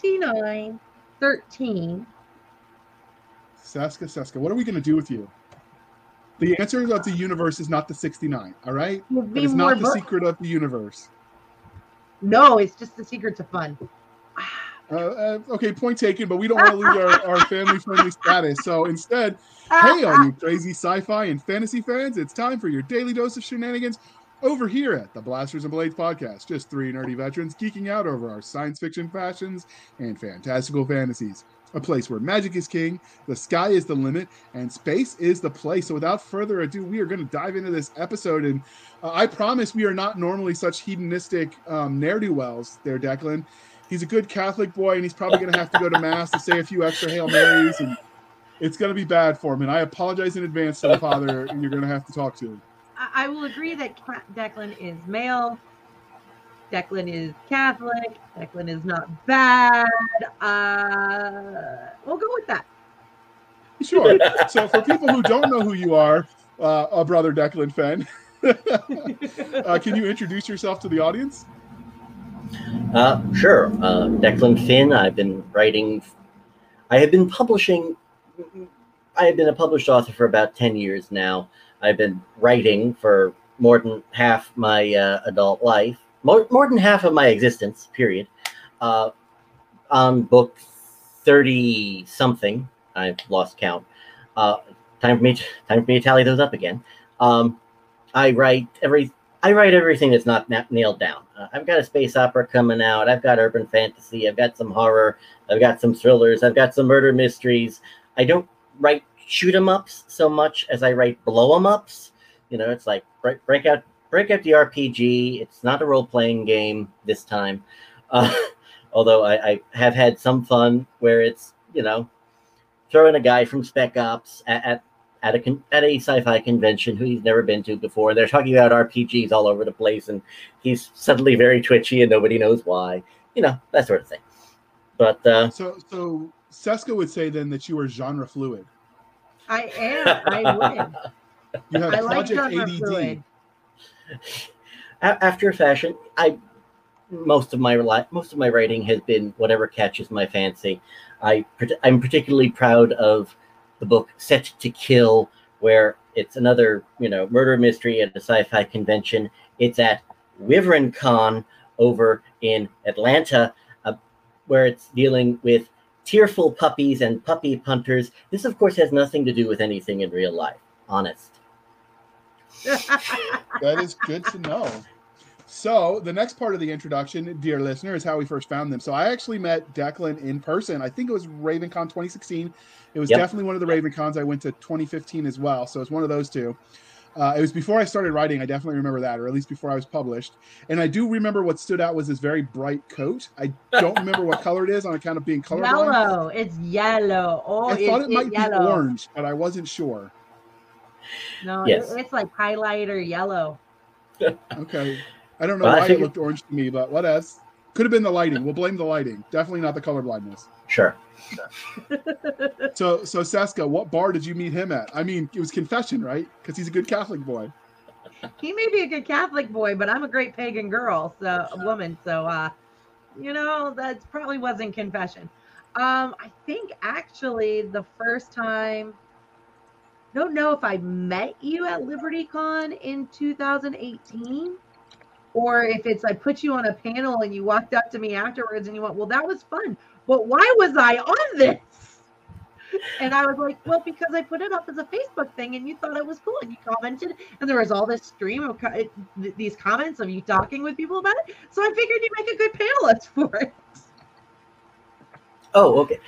6913. Seska, what are we going to do with you? The answer of the universe is not the 69, all right? It's not the secret of the universe. No, it's just the secret to fun. Okay, point taken, but we don't want to lose our family-friendly status. So instead, hey, all you crazy sci-fi and fantasy fans, it's time for your daily dose of shenanigans over here at the Blasters and Blades podcast. Just three nerdy veterans geeking out over our science fiction fashions and fantastical fantasies. A place where magic is king, the sky is the limit, and space is the place. So without further ado, we are going to dive into this episode. And I promise we are not normally such hedonistic ne'er-do-wells there, Declan. He's a good Catholic boy, and he's probably going to have to go to Mass to say a few extra Hail Marys. And it's going to be bad for him. And I apologize in advance to the father you're going to have to talk to. I will agree that Declan is male. Declan is Catholic. Declan is not bad. We'll go with that. Sure. So for people who don't know who you are, brother Declan Fenn, can you introduce yourself to the audience? Sure. Declan Finn. I have been a published author for about 10 years now. I've been writing for more than half my adult life. More than half of my existence, period. On book 30-something, I've lost count. Time for me to tally those up again. I write everything that's not nailed down. I've got a space opera coming out. I've got urban fantasy. I've got some horror. I've got some thrillers. I've got some murder mysteries. I don't write shoot 'em ups so much as I write blow 'em ups. You know, it's like break out the RPG. It's not a role-playing game this time, although I have had some fun where it's, you know, throwing a guy from Spec Ops at a sci-fi convention who he's never been to before. They're talking about RPGs all over the place, and he's suddenly very twitchy, and nobody knows why. You know, that sort of thing. But so Seska would say then that you are genre fluid. I am. I would. You have Project ADD. Fluid. After a fashion, most of my writing has been whatever catches my fancy. I'm particularly proud of the book Set to Kill, where it's another, you know, murder mystery at a sci-fi convention. It's at WyvernCon over in Atlanta, where it's dealing with tearful puppies and puppy punters. This, of course, has nothing to do with anything in real life. Honest. That is good to know. So the next part of the introduction, dear listener, is how we first found them. So I actually met Declan in person. I think it was RavenCon 2016. It was definitely one of the RavenCons I went to 2015 as well. So it's one of those two. It was before I started writing. I definitely remember that, or at least before I was published. And I do remember what stood out was this very bright coat. I don't remember what color it is on account of being colorblind. Yellow. It's yellow. Oh, I thought it might be orange, but I wasn't sure. No, yes. It's like highlighter yellow. Okay. I don't know why it looked orange to me, but whatevs. Could have been the lighting. We'll blame the lighting. Definitely not the colorblindness. Sure. So Seska, what bar did you meet him at? I mean, it was confession, right? Because he's a good Catholic boy. He may be a good Catholic boy, but I'm a great pagan girl, woman. So, you know, that probably wasn't confession. I think actually the first time... I don't know if I met you at Liberty Con in 2018 or if it's I put you on a panel and you walked up to me afterwards and you went, well, that was fun, but why was I on this? And I was like, well, because I put it up as a Facebook thing and you thought it was cool and you commented and there was all this stream of these comments of you talking with people about it. So I figured you'd make a good panelist for it. Oh, okay.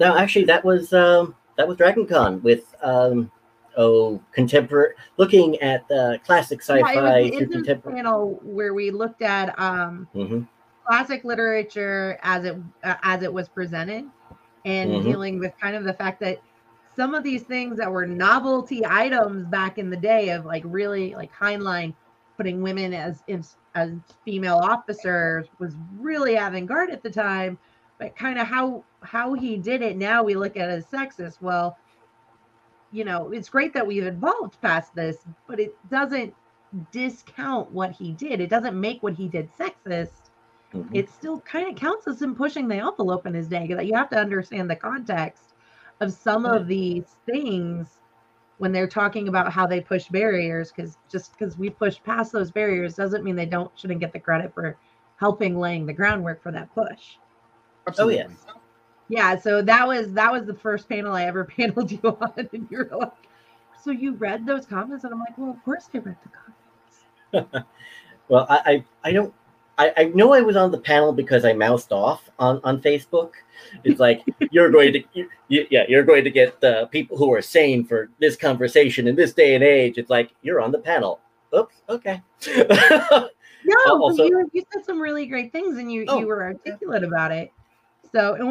No, actually, that was Dragon Con with... contemporary, looking at the classic sci-fi. It was the instance panel where we looked at classic literature as it was presented, and dealing with kind of the fact that some of these things that were novelty items back in the day of like really like Heinlein putting women as female officers was really avant-garde at the time, but kind of how he did it now we look at it as sexist. Well, you know, it's great that we've evolved past this, but it doesn't discount what he did. It doesn't make what he did sexist. mm-hmm. it still kind of counts as him pushing the envelope in his day. That you have to understand the context of some of these things when they're talking about how they push barriers, because just because we push past those barriers doesn't mean they shouldn't get the credit for helping laying the groundwork for that push. Absolutely. Oh yes. Yeah, so that was the first panel I ever paneled you on, and you were like, so you read those comments? And I'm like, well, of course I read the comments. Well, I know I was on the panel because I moused off on Facebook. It's like, you're going to get the people who are sane for this conversation in this day and age. It's like, you're on the panel. Oops, okay. You said some really great things, and you were articulate about it. So, and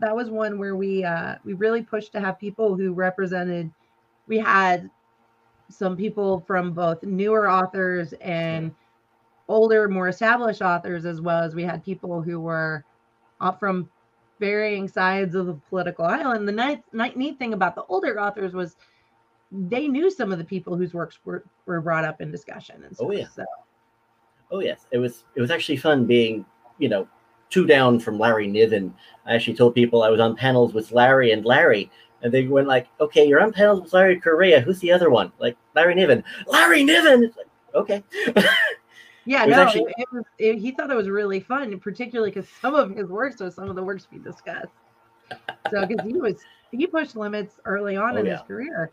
that was one where we really pushed to have people who represented. We had some people from both newer authors and older, more established authors, as well as we had people who were from varying sides of the political island. The neat thing about the older authors was they knew some of the people whose works were brought up in discussion. And stuff, Oh yes, it was actually fun being, two down from Larry Niven. I actually told people I was on panels with Larry, and they went like, okay, you're on panels with Larry Correa. Who's the other one? Like, Larry Niven! It's like, okay. Yeah, he thought it was really fun, particularly because some of his works are some of the works we discussed. So, because he pushed limits early on in his career.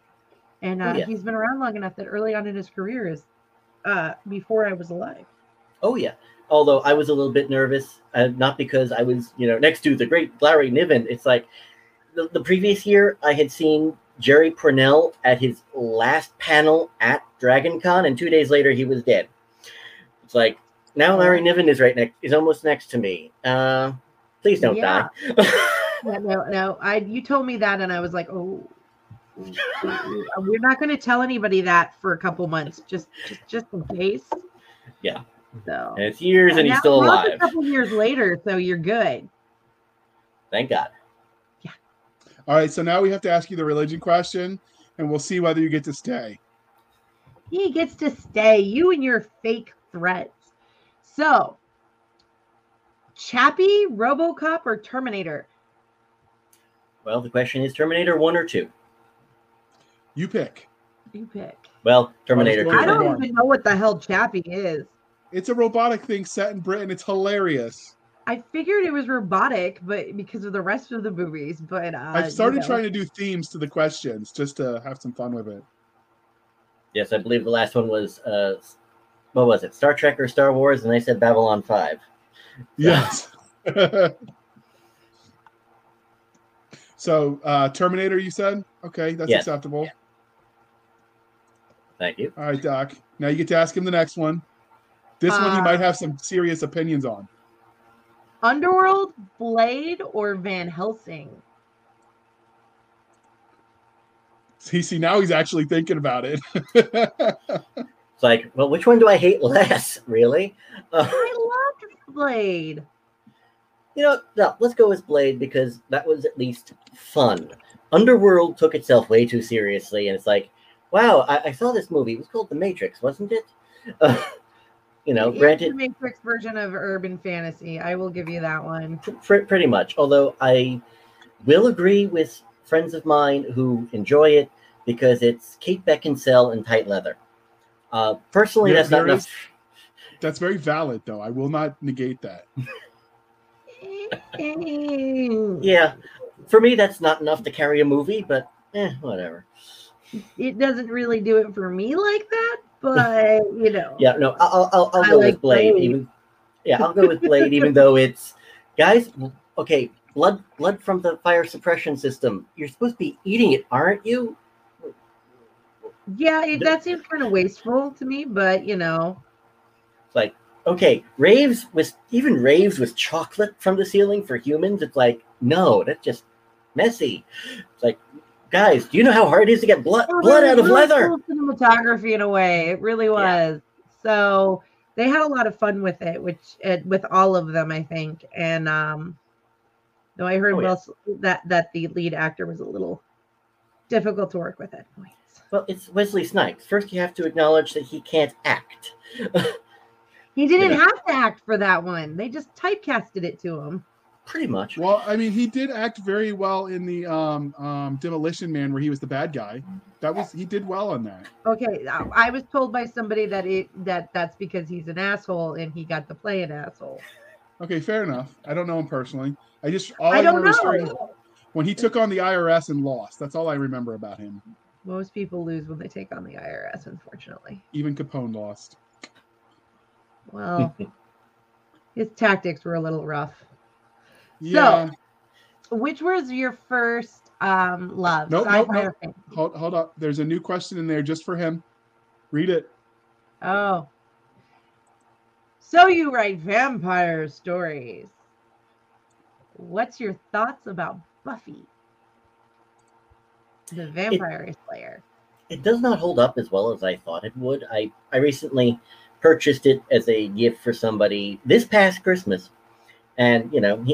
And he's been around long enough that early on in his career is before I was alive. Oh, yeah. Although I was a little bit nervous, not because I was, next to the great Larry Niven. It's like the previous year I had seen Jerry Pournelle at his last panel at Dragon Con, and 2 days later he was dead. It's like, now Larry Niven is almost next to me. Please don't die. You told me that, and I was like, oh, we're not going to tell anybody that for a couple months, just in case. Yeah. So, and it's years, and he's still alive. A couple years later, so you're good. Thank God. Yeah. All right, so now we have to ask you the religion question, and we'll see whether you get to stay. He gets to stay. You and your fake threats. So, Chappie, RoboCop, or Terminator? Well, the question is Terminator 1 or 2? You pick. Well, Terminator 2. I don't even know what the hell Chappie is. It's a robotic thing set in Britain. It's hilarious. I figured it was robotic, but because of the rest of the movies. But I've started trying to do themes to the questions just to have some fun with it. Yes, I believe the last one was what was it? Star Trek or Star Wars? And they said Babylon 5. Yes. So Terminator, you said? Okay, that's acceptable. Yeah. Thank you. All right, Doc. Now you get to ask him the next one. This one he might have some serious opinions on. Underworld, Blade, or Van Helsing? See, now he's actually thinking about it. It's like, well, which one do I hate less, really? I loved Blade. No, let's go with Blade because that was at least fun. Underworld took itself way too seriously, and it's like, wow, I saw this movie. It was called The Matrix, wasn't it? Granted, the Matrix version of urban fantasy. I will give you that one. Pretty much. Although I will agree with friends of mine who enjoy it because it's Kate Beckinsale in tight leather. Personally, that's not enough. That's very valid, though. I will not negate that. Yeah. For me, that's not enough to carry a movie, but whatever. It doesn't really do it for me like that. But yeah, no, I'll go with Blade. I'll go with Blade, even though it's guys. Okay, blood from the fire suppression system. You're supposed to be eating it, aren't you? Yeah, that seems kind of wasteful to me, but it's like okay, raves with chocolate from the ceiling for humans. It's like no, that's just messy. It's like. Guys, do you know how hard it is to get blood out of leather? Cinematography in a way, it really was. Yeah. So they had a lot of fun with it, with all of them, I think. And though I heard that the lead actor was a little difficult to work with at points. Well, it's Wesley Snipes. First, you have to acknowledge that he can't act. He didn't have to act for that one. They just typecasted it to him. Pretty much. Well, I mean, he did act very well in the Demolition Man, where he was the bad guy. That was he did well on that. Okay, I was told by somebody that that's because he's an asshole and he got to play an asshole. Okay, fair enough. I don't know him personally. I just all I remember when he took on the IRS and lost. That's all I remember about him. Most people lose when they take on the IRS, unfortunately. Even Capone lost. Well, his tactics were a little rough. Yeah. So, which was your first love? Nope. Hold up. There's a new question in there just for him. Read it. Oh. So you write vampire stories. What's your thoughts about Buffy the Vampire Slayer? It does not hold up as well as I thought it would. I recently purchased it as a gift for somebody this past Christmas. And, you know,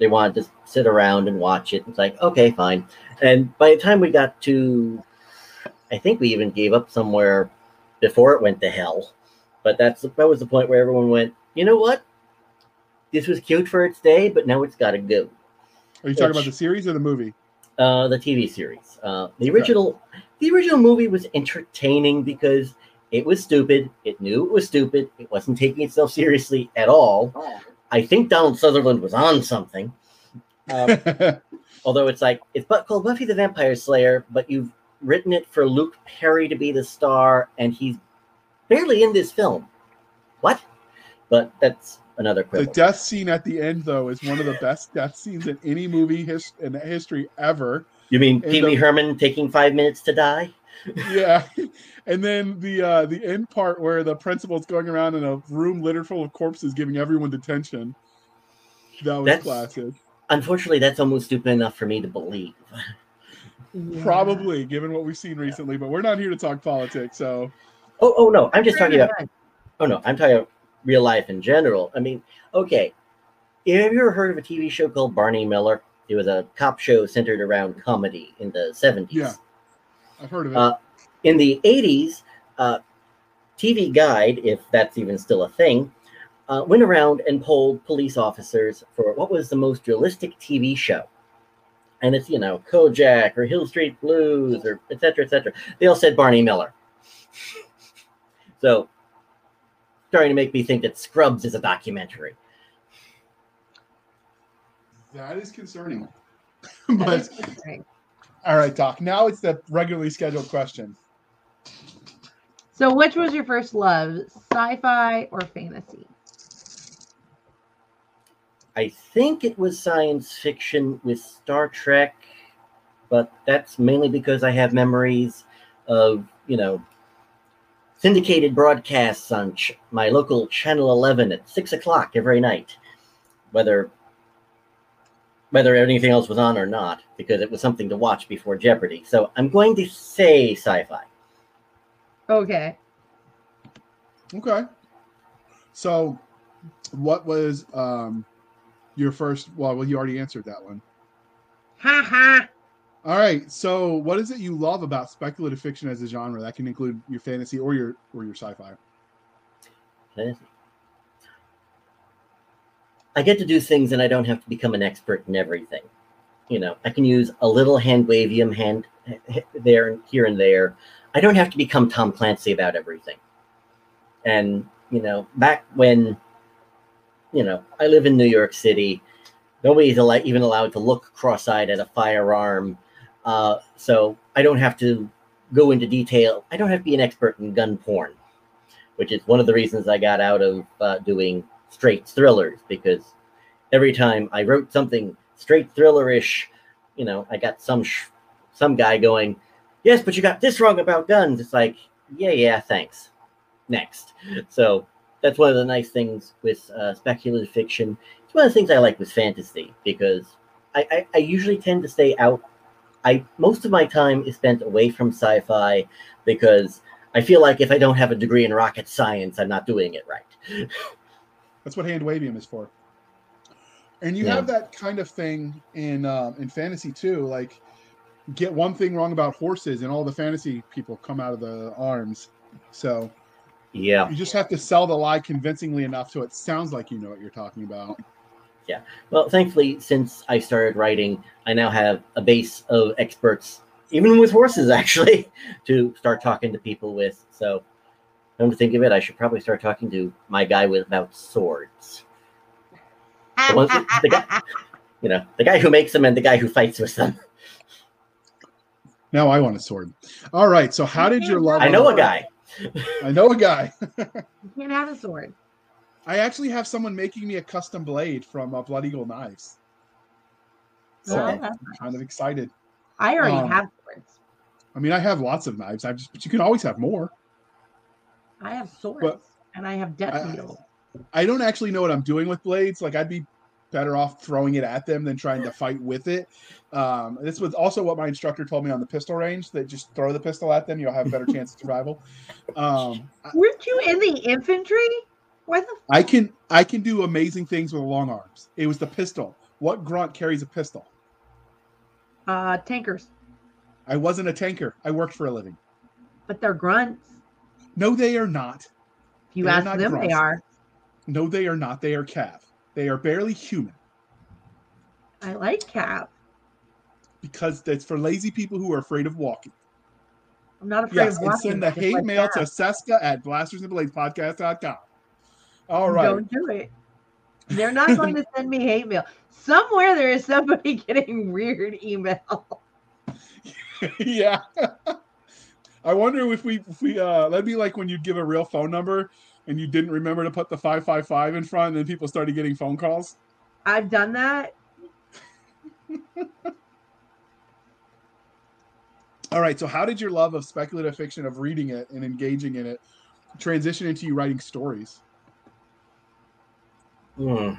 they wanted to sit around and watch it. It's like, okay, fine. And by the time we got to, I think we even gave up somewhere before it went to hell. But that was the point where everyone went, you know what? This was cute for its day, but now it's got to go. Are you talking about the series or the movie? The TV series. The original movie was entertaining because it was stupid. It knew it was stupid. It wasn't taking itself seriously at all. I think Donald Sutherland was on something. Although it's called Buffy the Vampire Slayer, but you've written it for Luke Perry to be the star, and he's barely in this film. What? But that's another quibble. The death scene at the end, though, is one of the best death scenes in any movie in history ever. You mean Pee Wee Herman taking 5 minutes to die? Yeah, and then the end part where the principal's going around in a room littered full of corpses, giving everyone detention. That's classic. Unfortunately, that's almost stupid enough for me to believe. Yeah. Probably, given what we've seen recently, but we're not here to talk politics. So, no, I'm just talking about. Oh no, I'm talking about real life in general. I mean, okay, have you ever heard of a TV show called Barney Miller? It was a cop show centered around comedy in the 70s. Yeah. I've heard of it. In the 80s, TV Guide, if that's even still a thing, went around and polled police officers for what was the most realistic TV show. And it's, you know, Kojak or Hill Street Blues or et cetera, et cetera. They all said Barney Miller. So, starting to make me think that Scrubs is a documentary. That is concerning. But... All right, Doc. Now it's the regularly scheduled question. So which was your first love, sci-fi or fantasy? I think it was science fiction with Star Trek, but that's mainly because I have memories of, you know, syndicated broadcasts on my local Channel 11 at 6 o'clock every night, whether anything else was on or not, because it was something to watch before Jeopardy. So I'm going to say sci-fi. Okay. Okay. So what was your first... Well, you already answered that one. Ha ha! All right. So what is it you love about speculative fiction as a genre? That can include your fantasy or your sci-fi. Fantasy. I get to do things and I don't have to become an expert in everything. You know, I can use a little hand-wavium there and here and there. I don't have to become Tom Clancy about everything. And, you know, back when, you know, I live in New York City, nobody's even allowed to look cross-eyed at a firearm. So I don't have to go into detail. I don't have to be an expert in gun porn, which is one of the reasons I got out of doing straight thrillers, because every time I wrote something straight thriller-ish, you know, I got some guy going, yes, but you got this wrong about guns. It's like, yeah, thanks. Next. So that's one of the nice things with speculative fiction. It's one of the things I like with fantasy, because I usually tend to stay out. Most of my time is spent away from sci-fi, because I feel like if I don't have a degree in rocket science, I'm not doing it right. That's what hand-wavium is for. And you have that kind of thing in fantasy, too. Like, get one thing wrong about horses, and all the fantasy people come out of the arms. So Yeah. You just have to sell the lie convincingly enough so it sounds like you know what you're talking about. Yeah. Well, thankfully, since I started writing, I now have a base of experts, even with horses, actually, to start talking to people with. So, come to think of it, I should probably start talking to my guy without swords. The guy, you know, the guy who makes them and the guy who fights with them. Now I want a sword. All right. So, how did your love? I know a guy. I know a guy. You can't have a sword. I actually have someone making me a custom blade from Blood Eagle Knives. So oh, I'm kind of excited. I already have swords. I mean, I have lots of knives. But you can always have more. I have swords, and I have death needles. I don't actually know what I'm doing with blades. Like, I'd be better off throwing it at them than trying to fight with it. This was also what my instructor told me on the pistol range, that just throw the pistol at them. You'll have a better chance of survival. Weren't you in the infantry? What the fuck? I can do amazing things with long arms. It was the pistol. What grunt carries a pistol? Tankers. I wasn't a tanker. I worked for a living. But they're grunts. No, they are not. If you ask them, grunts. They are. No, they are not. They are calf. They are barely human. I like calf. Because that's for lazy people who are afraid of walking. I'm not afraid of walking. Yes, and send the hate mail to Seska at blastersandbladespodcast.com. All right. Don't do it. They're not going to send me hate mail. Somewhere there is somebody getting weird email. Yeah. I wonder if we that'd be like when you'd give a real phone number and you didn't remember to put the 555 in front, and then people started getting phone calls. I've done that. All right. So how did your love of speculative fiction, of reading it and engaging in it, transition into you writing stories? Well,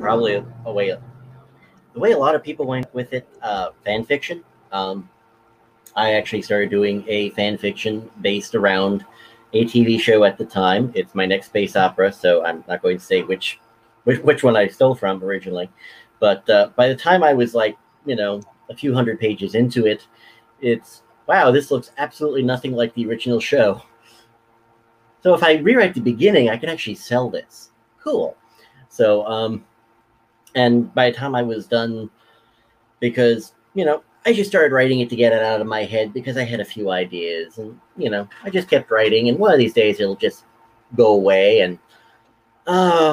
probably a way up. The way a lot of people went with it, fan fiction. I actually started doing a fan fiction based around a TV show at the time. It's my next space opera, so I'm not going to say which one I stole from originally. But by the time I was like, you know, a few hundred pages into it, it's, wow, this looks absolutely nothing like the original show. So if I rewrite the beginning, I could actually sell this. Cool. So, and by the time I was done, because, you know, I just started writing it to get it out of my head because I had a few ideas and, you know, I just kept writing and one of these days it'll just go away. And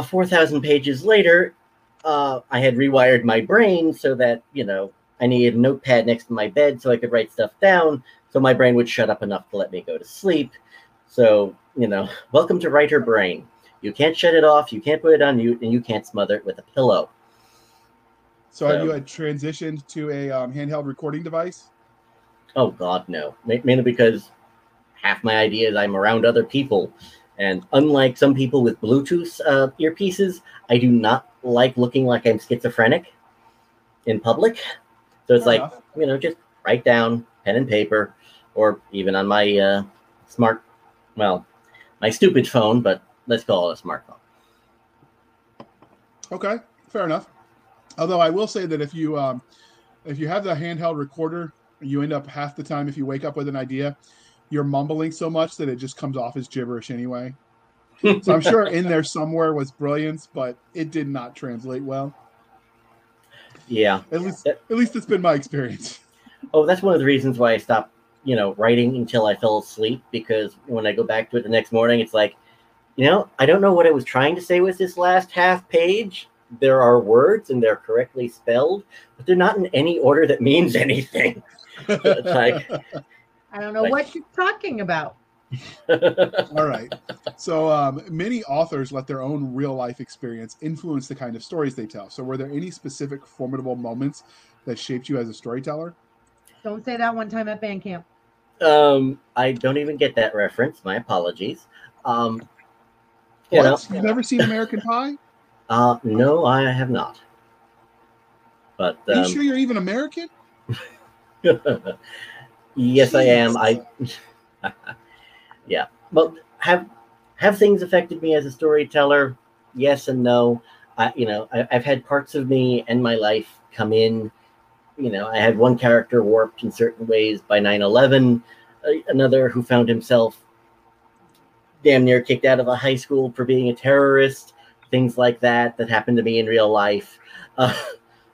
4,000 pages later, I had rewired my brain so that, you know, I needed a notepad next to my bed so I could write stuff down so my brain would shut up enough to let me go to sleep. So, you know, welcome to writer brain. You can't shut it off. You can't put it on mute and you can't smother it with a pillow. So have you had transitioned to a handheld recording device? Oh, God, no. Mainly because half my idea is I'm around other people. And unlike some people with Bluetooth earpieces, I do not like looking like I'm schizophrenic in public. So it's you know, just write down, pen and paper, or even on my my stupid phone, but let's call it a smartphone. Okay, fair enough. Although I will say that if you have the handheld recorder, you end up half the time, if you wake up with an idea, you're mumbling so much that it just comes off as gibberish anyway. So I'm sure in there somewhere was brilliance, but it did not translate well. Yeah. At least it's been my experience. Oh, that's one of the reasons why I stopped, you know, writing until I fell asleep, because when I go back to it the next morning, it's like, you know, I don't know what I was trying to say with this last half page. There are words and they're correctly spelled, but they're not in any order that means anything. So it's like, I don't know what you're talking about. All right. So many authors let their own real life experience influence the kind of stories they tell. So were there any specific formidable moments that shaped you as a storyteller? Don't say that one time at band camp. I don't even get that reference. My apologies. You've never seen American Pie? No, I have not. But are you sure you're even American? Yes, jeez. I am. Yeah. Well, have things affected me as a storyteller? Yes and no. I've had parts of me and my life come in. You know, I had one character warped in certain ways by 9/11. another who found himself damn near kicked out of a high school for being a terrorist, things like that that happened to me in real life,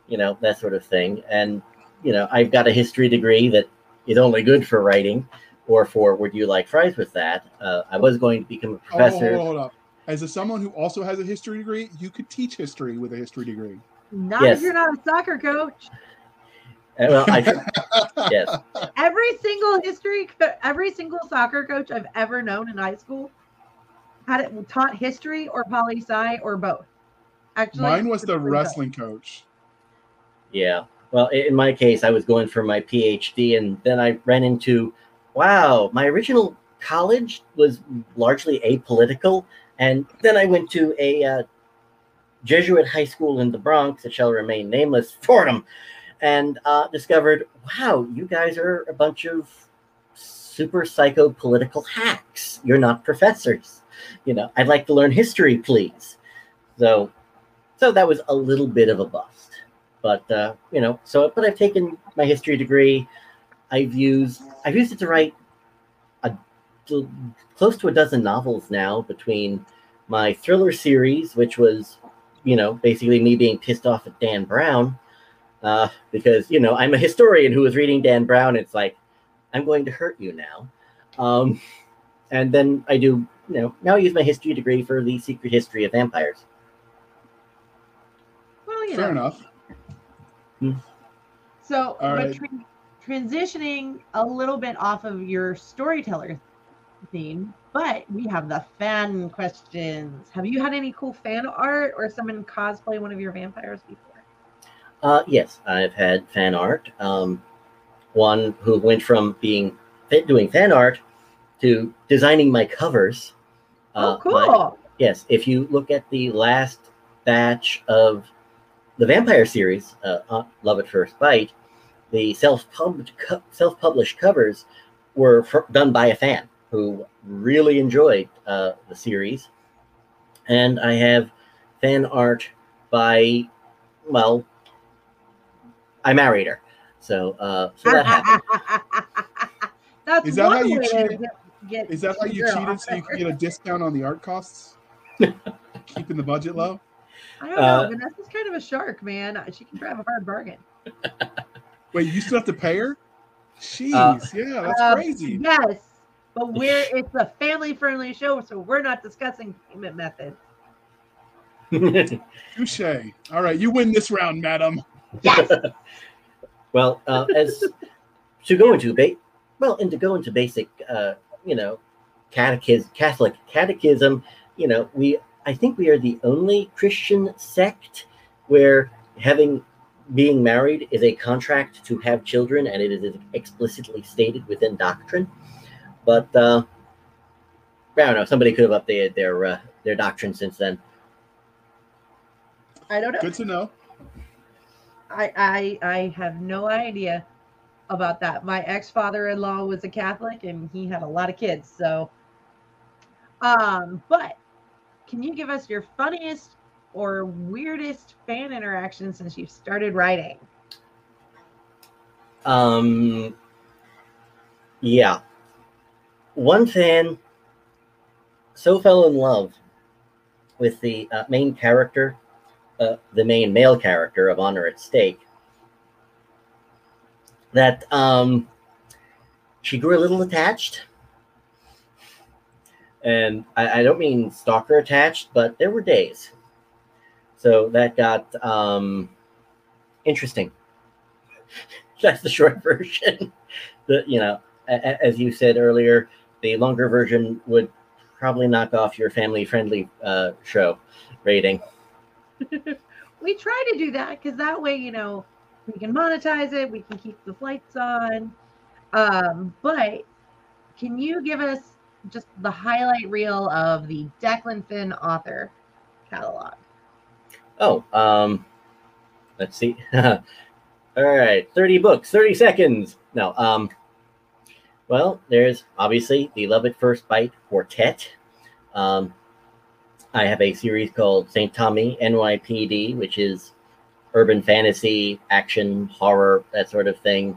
you know, that sort of thing. And, you know, I've got a history degree that is only good for writing or for would you like fries with that. I was going to become a professor. Hold up. As someone who also has a history degree, you could teach history with a history degree. Not yes. If you're not a soccer coach. Well, yes. Every single soccer coach I've ever known in high school taught history or poli sci or both. Actually, mine was the wrestling coach. Yeah. Well, in my case, I was going for my PhD, and then I ran into, wow, my original college was largely apolitical, and then I went to a Jesuit high school in the Bronx that shall remain nameless, Fordham, and discovered, wow, you guys are a bunch of super psycho-political hacks. You're not professors. You know, I'd like to learn history, please. So that was a little bit of a bust. But, you know, but I've taken my history degree. I've used it to write close to a dozen novels now between my thriller series, which was, you know, basically me being pissed off at Dan Brown because, you know, I'm a historian who was reading Dan Brown. It's like, I'm going to hurt you now. And then I do, you know, now I use my history degree for The Secret History of Vampires. Well, yeah. Fair enough. So right. Transitioning a little bit off of your storyteller theme, but we have the fan questions. Have you had any cool fan art or someone cosplay one of your vampires before? Yes, I've had fan art. One who went from doing fan art to designing my covers. Oh, cool. Yes, if you look at the last batch of the Vampire series, Love at First Bite, the self-published covers were done by a fan who really enjoyed the series. And I have fan art by, well, I married her. So that happened. Is that how you cheated? Is that how you cheated so you could get a discount on the art costs? Keeping the budget low? I don't know. Vanessa's kind of a shark, man. She can drive a hard bargain. Wait, you still have to pay her? Jeez, yeah, that's crazy. Yes, but it's a family-friendly show, so we're not discussing payment methods. Touché. All right, you win this round, madam. Yes. Well, to go into basic, you know, Catholic catechism, you know, I think we are the only Christian sect where being married is a contract to have children, and it is explicitly stated within doctrine. But I don't know. Somebody could have updated their doctrine since then. I don't know. Good to know. I have no idea about that. My ex-father-in-law was a Catholic, and he had a lot of kids. So, but. Can you give us your funniest or weirdest fan interaction since you've started writing? Yeah. One fan so fell in love with the main character, the main male character of Honor at Stake, that she grew a little attached. And I don't mean stalker attached, but there were days. So that got interesting. That's the short version. You know, as you said earlier, the longer version would probably knock off your family-friendly show rating. We try to do that because that way, you know, we can monetize it. We can keep the lights on. But can you give us just the highlight reel of the Declan Finn author catalog? Oh, let's see. All right, 30 books, 30 seconds. No, well, there's obviously the Love at First Bite quartet. I have a series called St. Tommy NYPD, which is urban fantasy, action, horror, that sort of thing.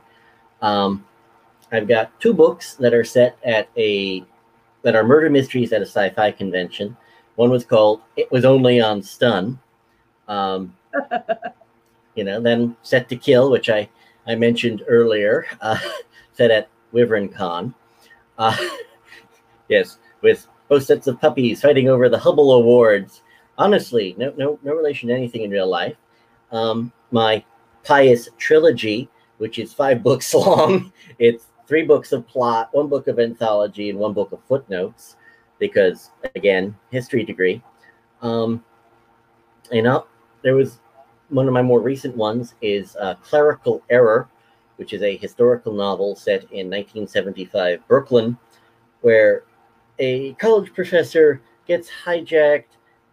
I've got two books that are set at a, that are murder mysteries at a sci-fi convention. One was called It Was Only on Stun. You know, then Set to Kill, which I mentioned earlier, set at WyvernCon. Yes, with both sets of puppies fighting over the Hubble Awards. Honestly, no relation to anything in real life. My Pious Trilogy, which is 5 books long. It's 3 books of plot, 1 book of anthology, and 1 book of footnotes, because, again, history degree. There was one of my more recent ones is Clerical Error, which is a historical novel set in 1975 Brooklyn, where a college professor gets hijacked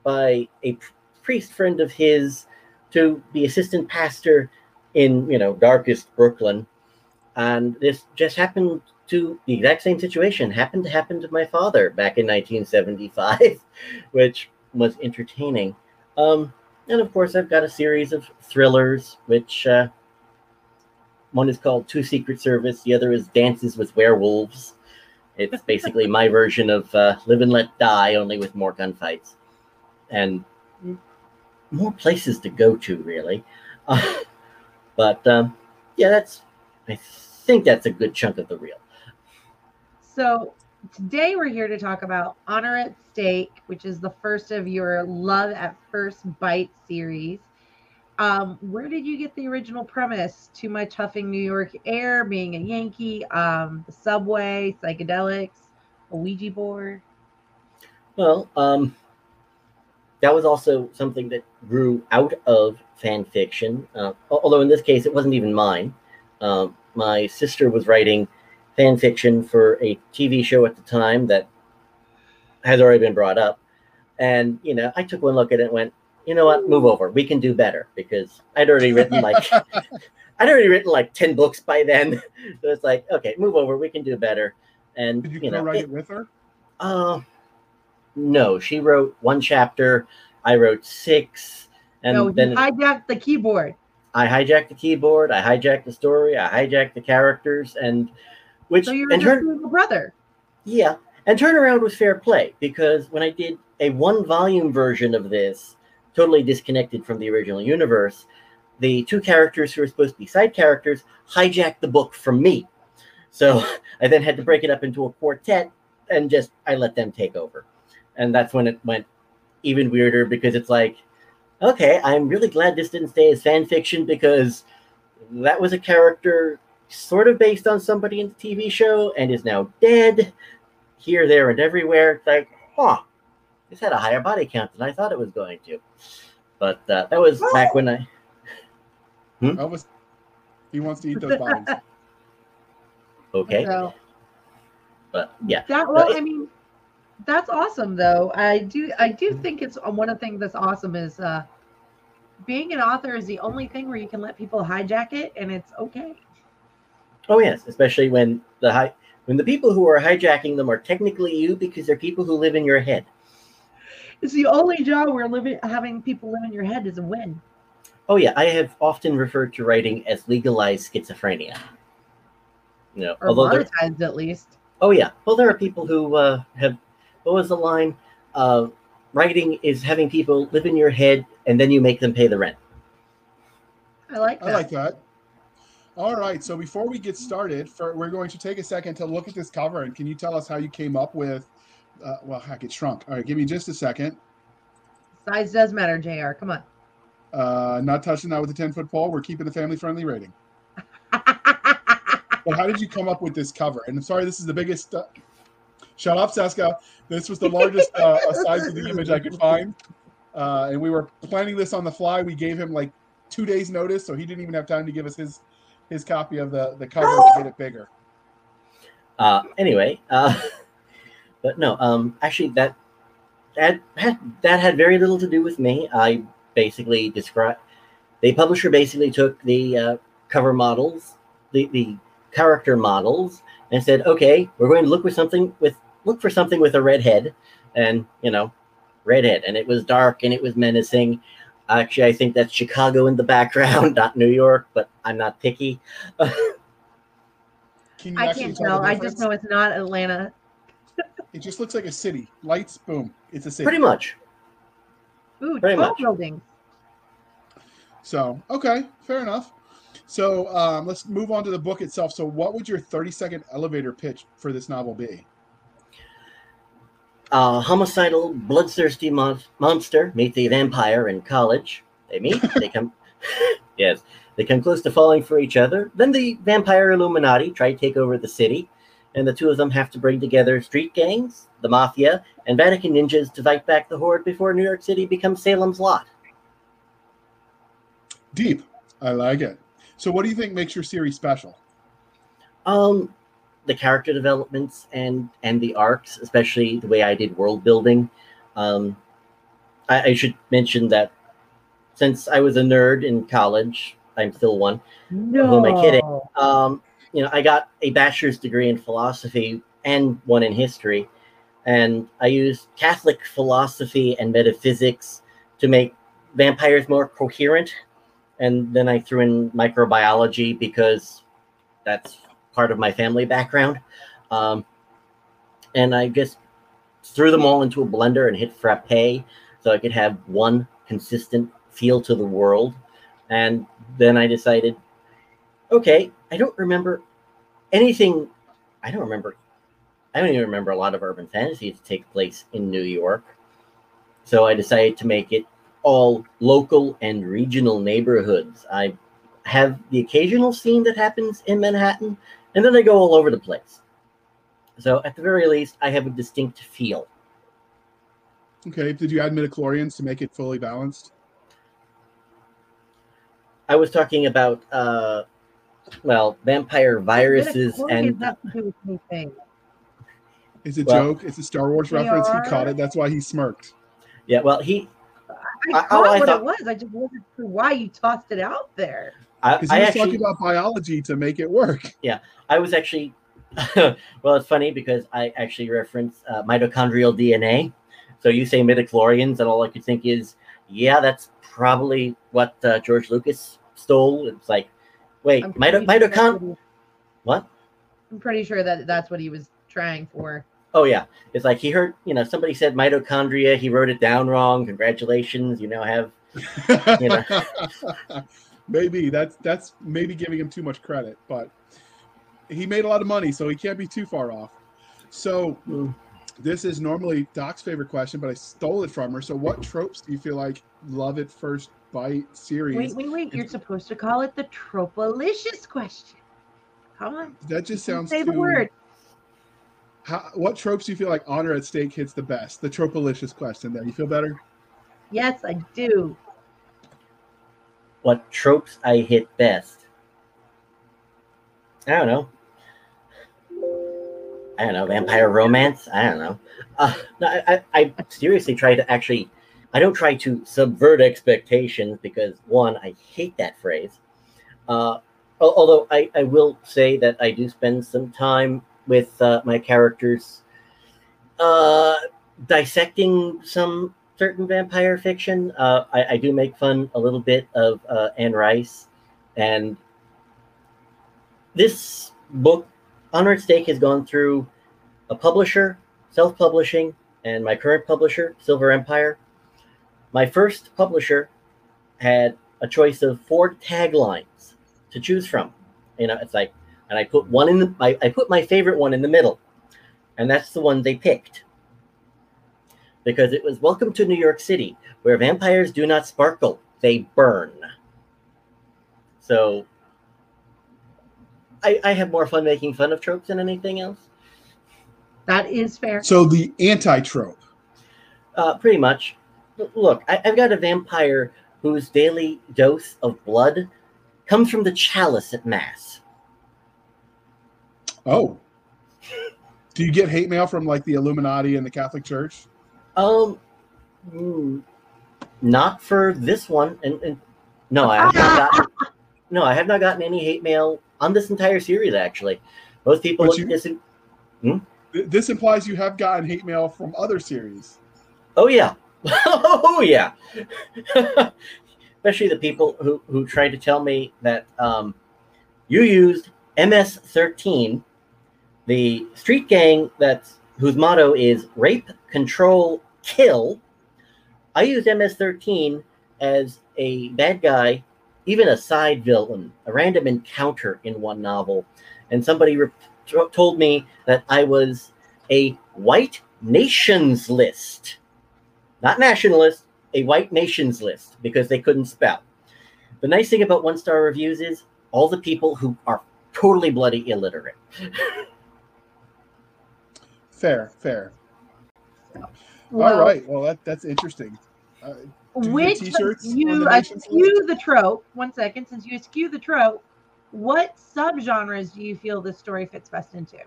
by a priest friend of his to be assistant pastor in, you know, darkest Brooklyn. And this just happened to the exact same situation happened to my father back in 1975, which was entertaining. And of course, I've got a series of thrillers, which one is called Two Secret Service. The other is Dances with Werewolves. It's basically my version of Live and Let Die, only with more gunfights and more places to go to, really. Yeah, I think that's a good chunk of the reel. So today we're here to talk about Honor at Stake, which is the first of your Love at First Bite series. Where did you get the original premise? Too much huffing New York air, being a Yankee, the subway, psychedelics, a Ouija board? Well, that was also something that grew out of fan fiction, although in this case it wasn't even mine. My sister was writing fan fiction for a TV show at the time that has already been brought up. And, you know, I took one look at it and went, you know what, move over. We can do better, because I'd already written like 10 books by then. So it's like, okay, move over. We can do better. And did you co-write it with her? No, she wrote 1 chapter. I wrote 6. And no, then I hijacked the keyboard. I hijacked the keyboard. I hijacked the story. I hijacked the characters. So you're a brother. Yeah. And turnaround was fair play, because when I did a 1-volume version of this, totally disconnected from the original universe, the 2 characters who were supposed to be side characters hijacked the book from me. So I then had to break it up into a quartet, and I let them take over. And that's when it went even weirder, because it's like, okay, I'm really glad this didn't stay as fan fiction, because that was a character sort of based on somebody in the TV show and is now dead here, there, and everywhere. It's like, huh, this had a higher body count than I thought it was going to. But that was back when I... Hmm? He wants to eat those bodies. Okay. So, but, yeah. That's awesome, though. I do think it's one of the things that's awesome is being an author is the only thing where you can let people hijack it, and it's okay. Oh, yes, especially when the people who are hijacking them are technically you, because they're people who live in your head. It's the only job where having people live in your head is a win. Oh, yeah. I have often referred to writing as legalized schizophrenia. You know, or monetized, at least. Oh, yeah. Well, there are people who have... What was the line? Writing is having people live in your head, and then you make them pay the rent. I like that. All right. So before we get started, we're going to take a second to look at this cover. And can you tell us how you came up with, heck, it shrunk. All right. Give me just a second. Size does matter, JR. Come on. Not touching that with a 10-foot pole. We're keeping the family-friendly rating. Well, how did you come up with this cover? And I'm sorry, this is the biggest... Shut up, Seska. This was the largest size of the image I could find. And we were planning this on the fly. We gave him like 2 days notice, so he didn't even have time to give us his copy of the cover to get it bigger. But no, actually that had very little to do with me. I basically described, the publisher basically took the cover models, the character models, and said, okay, we're going to look for something with a redhead, and redhead, and it was dark and it was menacing. Actually, I think that's Chicago in the background, not New York, but I'm not picky. Can you I can't tell. I just know it's not Atlanta. It just looks like a city. Lights, boom. It's a city. Pretty much. Ooh, pretty tall much. Buildings. So, okay, fair enough. So let's move on to the book itself. So what would your 30-second elevator pitch for this novel be? A homicidal, bloodthirsty monster meets a vampire in college. They meet. They come. Yes. They come close to falling for each other. Then the vampire Illuminati try to take over the city, and the two of them have to bring together street gangs, the mafia, and Vatican ninjas to fight back the horde before New York City becomes Salem's Lot. Deep. I like it. So what do you think makes your series special? The character developments and the arcs, especially the way I did world building. I should mention that since I was a nerd in college, I'm still one. No. Who am I kidding? You know, I got a bachelor's degree in philosophy and one in history, and I used Catholic philosophy and metaphysics to make vampires more coherent. And then I threw in microbiology because that's part of my family background. And I just threw them all into a blender and hit frappe so I could have one consistent feel to the world. And then I decided, okay, I don't remember anything. I don't even remember a lot of urban fantasy to take place in New York. So I decided to make it all local and regional neighborhoods. I have the occasional scene that happens in Manhattan, and then they go all over the place. So at the very least, I have a distinct feel. Okay, did you add midichlorians to make it fully balanced? I was talking about, well, vampire viruses and... It's a joke. It's a Star Wars reference. He caught it. That's why he smirked. Yeah, well, he... I thought it was. I just wondered why you tossed it out there. Because I was actually talking about biology to make it work. Yeah, I was actually... Well, it's funny because I actually referenced mitochondrial DNA. So you say midichlorians, and all I could think is, yeah, that's probably what George Lucas stole. It's like, wait, mitochondria? What? I'm pretty sure that that's what he was trying for. Oh, yeah. It's like he heard, you know, somebody said mitochondria. He wrote it down wrong. Congratulations. You now have, you know. Maybe. That's maybe giving him too much credit. But he made a lot of money, so he can't be too far off. So this is normally Doc's favorite question, but I stole it from her. So what tropes do you feel like Love at First Bite series? Wait. You're supposed to call it the tropolicious question. Come on. That just sounds too... Say the word. What tropes do you feel like Honor at Stake hits the best? The tropolicious question there. You feel better? Yes, I do. What tropes I hit best? I don't know. Vampire romance? I don't know. No, I seriously try to actually... I don't try to subvert expectations because, one, I hate that phrase. Although I will say that I do spend some time with my characters dissecting some certain vampire fiction. I do make fun a little bit of Anne Rice. And this book, Honor at Stake, has gone through a publisher, self-publishing, and my current publisher, Silver Empire. My first publisher had a choice of 4 taglines to choose from. You know, it's like, and I put one in the, I put my favorite one in the middle, and that's the one they picked because it was "Welcome to New York City, where vampires do not sparkle, they burn." So I have more fun making fun of tropes than anything else. That is fair. So the anti-trope, pretty much. Look, I've got a vampire whose daily dose of blood comes from the chalice at mass. Oh, do you get hate mail from like the Illuminati and the Catholic Church? Not for this one, and no, I have not gotten any hate mail on this entire series. Actually, most people. This implies you have gotten hate mail from other series. Oh yeah, oh yeah. Especially the people who tried to tell me that you used MS-13. The street gang whose motto is rape, control, kill. I used MS-13 as a bad guy, even a side villain, a random encounter in one novel. And somebody told me that I was a white nations list. Not nationalist, a white nations list, because they couldn't spell. The nice thing about one-star reviews is all the people who are totally bloody illiterate. Fair. Well, all right. Well, that's interesting. Which you eschew the trope. One second, since you eschew the trope, what subgenres do you feel this story fits best into?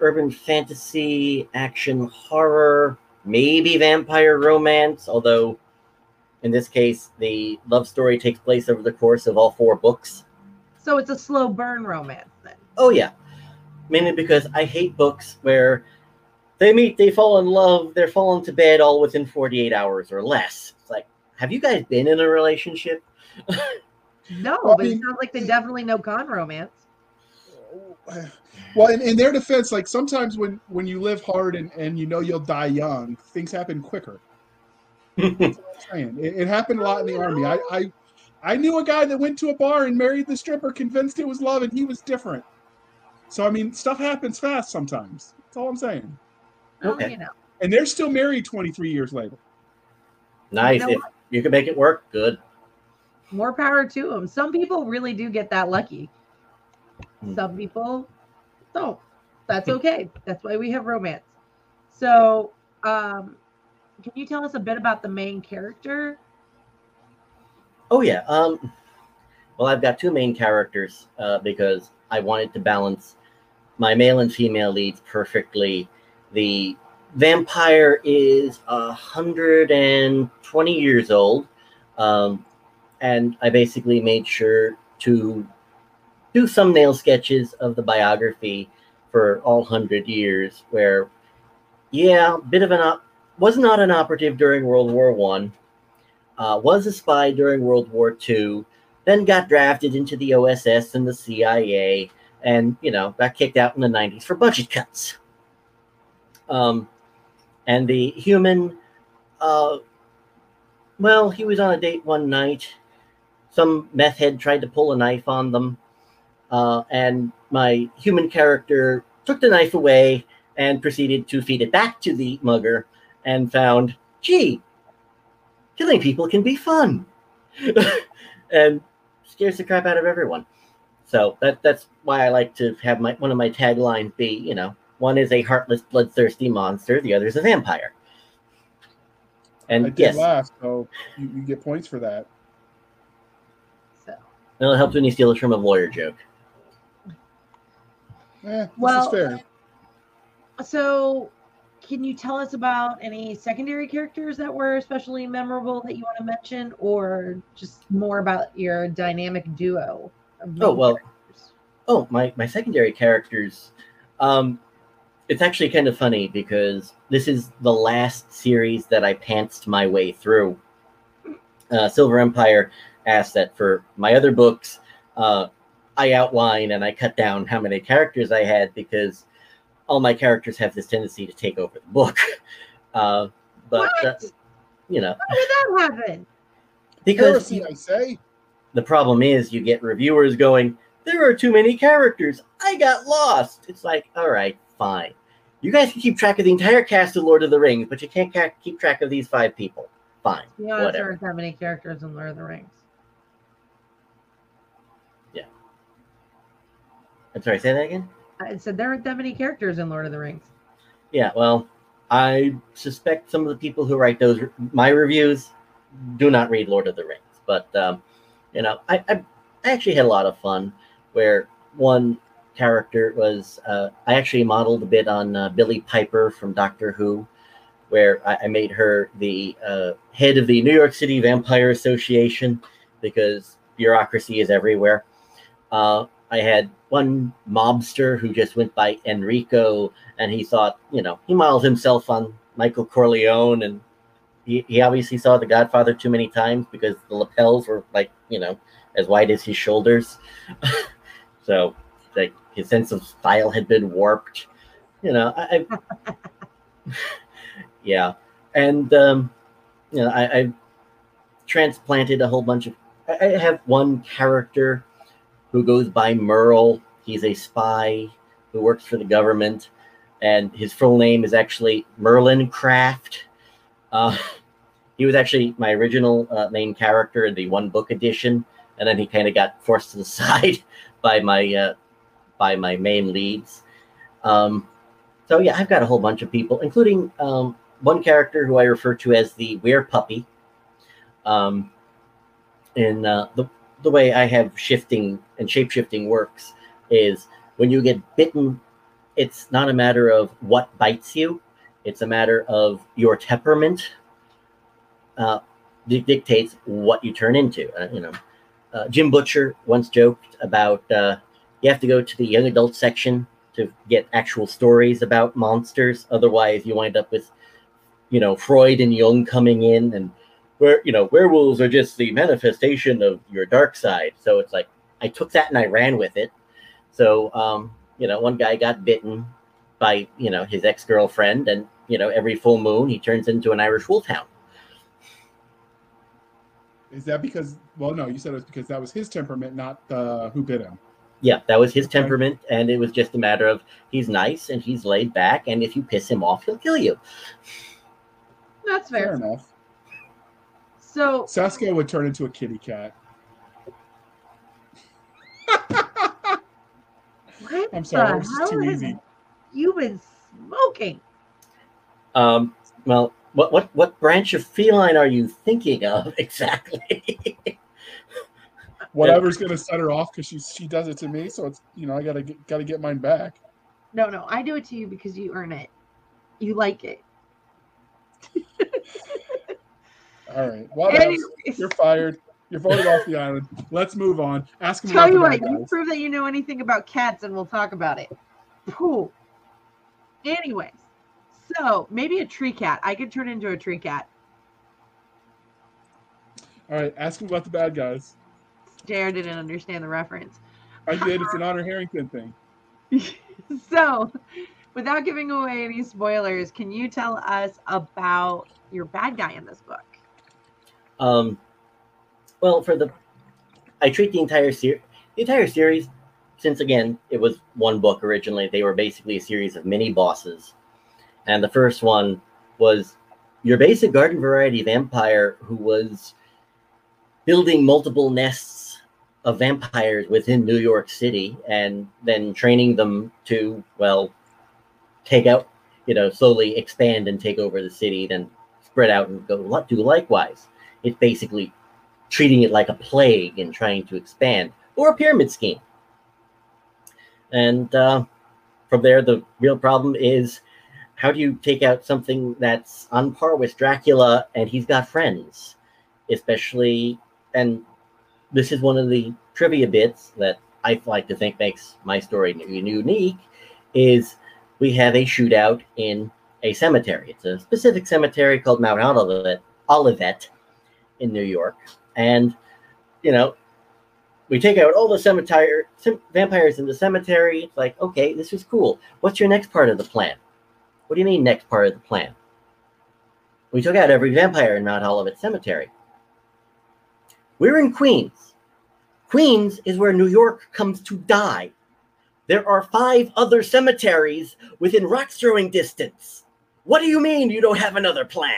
Urban fantasy, action, horror, maybe vampire romance. Although, in this case, the love story takes place over the course of all four books. So it's a slow burn romance, then. Oh yeah. Mainly because I hate books where they meet, they fall in love, they're falling to bed all within 48 hours or less. It's like, have you guys been in a relationship? No, well, but I mean, it sounds like they definitely know con romance. Well, in their defense, like sometimes when you live hard and you know you'll die young, things happen quicker. That's what I'm saying. It happened a lot in the Army. I knew a guy that went to a bar and married the stripper, convinced it was love, and he was different. So, I mean, stuff happens fast sometimes. That's all I'm saying. Okay. And they're still married 23 years later. Nice. If you can make it work, good. More power to them. Some people really do get that lucky. Some people don't. That's okay. That's why we have romance. So, can you tell us a bit about the main character? Oh, yeah. Well, I've got two main characters because I wanted to balance my male and female leads perfectly. The vampire is 120 years old, and I basically made sure to do some nail sketches of the biography for all 100 years, where, yeah, was not an operative during World War I, was a spy during World War II, then got drafted into the OSS and the CIA, and, you know, got kicked out in the 90s for budget cuts. And the human, well, he was on a date one night. Some meth head tried to pull a knife on them, and my human character took the knife away and proceeded to feed it back to the mugger and found, gee, killing people can be fun. And scares the crap out of everyone. So that's why I like to have one of my taglines be, you know, one is a heartless, bloodthirsty monster, the other is a vampire. And I did laugh, so you get points for that. So. Well, it helps when you steal it from a lawyer joke. This is fair. So, can you tell us about any secondary characters that were especially memorable that you want to mention, or just more about your dynamic duo? My secondary characters. It's actually kind of funny because this is the last series that I pantsed my way through. Silver Empire asked that for my other books, I outline and I cut down how many characters I had because all my characters have this tendency to take over the book. How did that happen? Because the problem is you get reviewers going, there are too many characters. I got lost. It's like, all right, fine. You guys can keep track of the entire cast of Lord of the Rings, but you can't keep track of these five people. Fine. Yeah, there aren't that many characters in Lord of the Rings. Yeah. I'm sorry, say that again? I said there aren't that many characters in Lord of the Rings. Yeah, well, I suspect some of the people who write my reviews do not read Lord of the Rings. But, I actually had a lot of fun where one character was, I actually modeled a bit on Billy Piper from Doctor Who, where I made her the head of the New York City Vampire Association because bureaucracy is everywhere. I had one mobster who just went by Enrico, and he thought, you know, he modeled himself on Michael Corleone, and he obviously saw The Godfather too many times because the lapels were, like, you know, as wide as his shoulders. So like his sense of style had been warped, you know. Yeah, and you know, I transplanted a whole bunch of. I have one character who goes by Merle. He's a spy who works for the government, and his full name is actually Merlin Craft. He was actually my original main character in the one book edition, and then he kind of got forced to the side by my main leads. So yeah, I've got a whole bunch of people, including one character who I refer to as the Weir Puppy. And the way I have shifting and shape-shifting works is when you get bitten, it's not a matter of what bites you; it's a matter of your temperament. Dictates what you turn into. You know, Jim Butcher once joked about you have to go to the young adult section to get actual stories about monsters. Otherwise, you wind up with, you know, Freud and Jung coming in, and where, you know, werewolves are just the manifestation of your dark side. So it's like I took that and I ran with it. So you know, one guy got bitten by, you know, his ex-girlfriend, and you know, every full moon he turns into an Irish wolfhound. Is that because, well, no, you said it was because that was his temperament, not who bit him. Yeah, that was his temperament, and it was just a matter of he's nice and he's laid back, and if you piss him off, he'll kill you. That's fair. Fair enough. So Seska would turn into a kitty cat. I'm sorry, it was just too easy. You've been smoking. Well, what branch of feline are you thinking of exactly? Whatever's gonna set her off, because she does it to me, so it's, you know, I gotta get mine back. No, I do it to you because you earn it. You like it. All right. Well, you're fired. You're voted off the island. Let's move on. Ask him. Tell you what, you prove that you know anything about cats, and we'll talk about it. Cool. Anyways. So maybe a tree cat. I could turn into a tree cat. All right, ask him about the bad guys. Jared didn't understand the reference. I did. It's an Honor Harrington thing. So, without giving away any spoilers, can you tell us about your bad guy in this book? Well, I treat the entire series, since again it was one book originally. They were basically a series of mini bosses. And the first one was your basic garden variety vampire who was building multiple nests of vampires within New York City and then training them to, well, take out, you know, slowly expand and take over the city, then spread out and go do likewise. It's basically treating it like a plague and trying to expand, or a pyramid scheme. And from there, the real problem is, how do you take out something that's on par with Dracula and he's got friends? Especially, and this is one of the trivia bits that I like to think makes my story unique, is we have a shootout in a cemetery. It's a specific cemetery called Mount Olivet in New York. And, you know, we take out all the vampires in the cemetery. It's like, okay, this is cool. What's your next part of the plan? What do you mean next part of the plan? We took out every vampire in Mount Olivet Cemetery. We're in Queens. Queens is where New York comes to die. There are 5 other cemeteries within rock throwing distance. What do you mean you don't have another plan?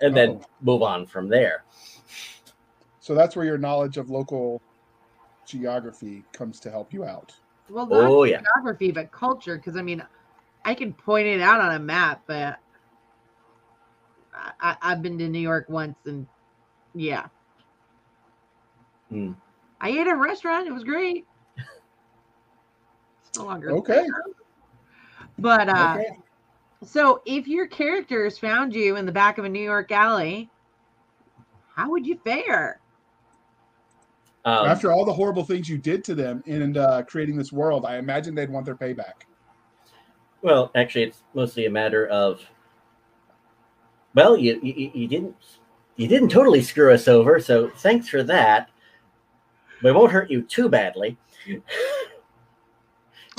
And then move on from there. So that's where your knowledge of local geography comes to help you out. Well, not geography, but culture, because I mean, I can point it out on a map, but I've been to New York once, and yeah. Mm. I ate at a restaurant. It was great. It's no longer okay. But okay. So if your characters found you in the back of a New York alley, how would you fare? After all the horrible things you did to them in creating this world, I imagine they'd want their payback. Well, actually, it's mostly a matter of, well, you didn't totally screw us over, so thanks for that. We won't hurt you too badly.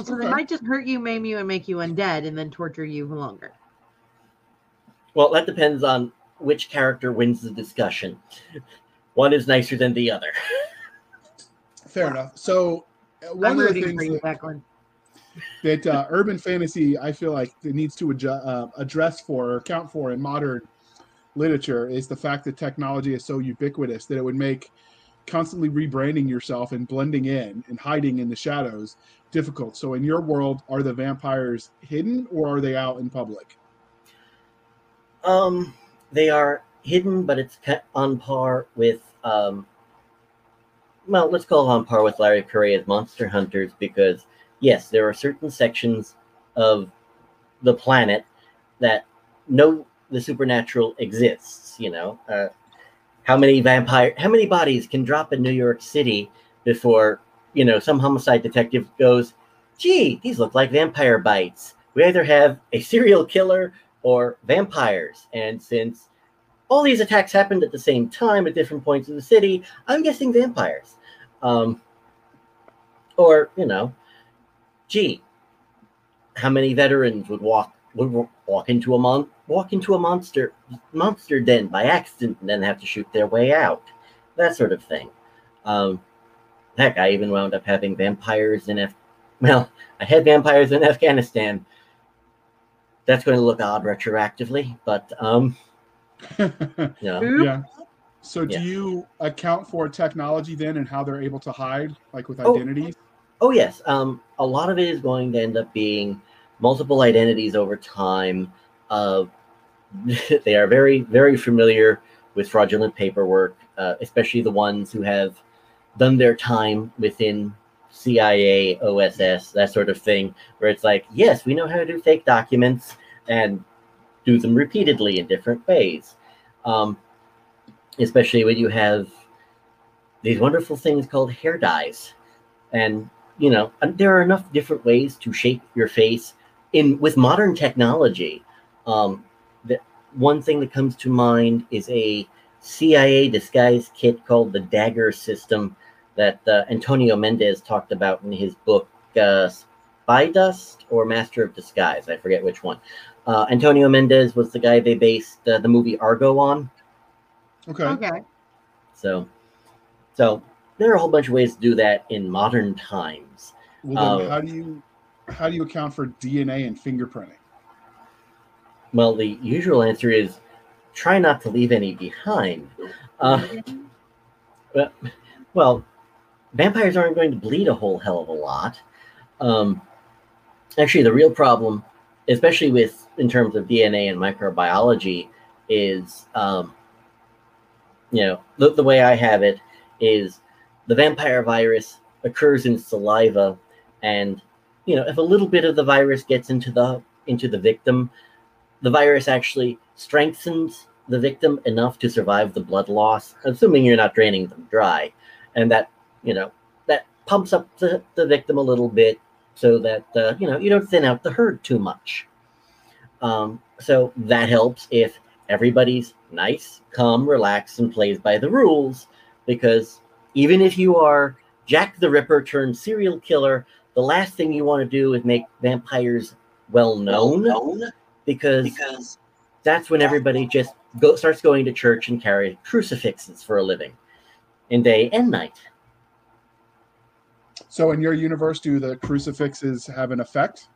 So they might just hurt you, maim you, and make you undead, and then torture you longer. Well, that depends on which character wins the discussion. One is nicer than the other. Fair enough. So one of the things that urban fantasy, I feel like, it needs to address for or account for in modern literature is the fact that technology is so ubiquitous that it would make constantly rebranding yourself and blending in and hiding in the shadows difficult. So in your world, are the vampires hidden or are they out in public? They are hidden, but it's on par with, well, let's call it on par with Larry Correa's Monster Hunters, because yes, there are certain sections of the planet that know the supernatural exists, you know. How many bodies can drop in New York City before, you know, some homicide detective goes, gee, these look like vampire bites. We either have a serial killer or vampires. And since all these attacks happened at the same time at different points in the city, I'm guessing vampires. Or, you know, gee, how many veterans would walk into a monster den by accident and then have to shoot their way out, that sort of thing. Heck, I even wound up having vampires in Afghanistan. That's going to look odd retroactively, but yeah. So do you account for technology then and how they're able to hide, like with identities? Oh yes, a lot of it is going to end up being multiple identities over time. They are very, very familiar with fraudulent paperwork, especially the ones who have done their time within CIA, OSS, that sort of thing, where it's like, yes, we know how to do fake documents and do them repeatedly in different ways. Especially when you have these wonderful things called hair dyes. And, you know, there are enough different ways to shape your face with modern technology. One thing that comes to mind is a CIA disguise kit called the Dagger System that Antonio Mendez talked about in his book, Spy Dust or Master of Disguise. I forget which one. Antonio Mendez was the guy they based the movie Argo on. Okay. So there are a whole bunch of ways to do that in modern times. Well, then how do you account for DNA and fingerprinting? Well, the usual answer is try not to leave any behind. Well, vampires aren't going to bleed a whole hell of a lot. Actually, the real problem, especially in terms of DNA and microbiology, is, you know, the way I have it is the vampire virus occurs in saliva, and, you know, if a little bit of the virus gets into the victim, the virus actually strengthens the victim enough to survive the blood loss, assuming you're not draining them dry. And that, you know, that pumps up the victim a little bit so that, you know, you don't thin out the herd too much. So that helps if everybody's nice, calm, relaxed, and plays by the rules, because even if you are Jack the Ripper turned serial killer, the last thing you want to do is make vampires well-known. Because that's when everybody just starts going to church and carry crucifixes for a living, in day and night. So in your universe, do the crucifixes have an effect?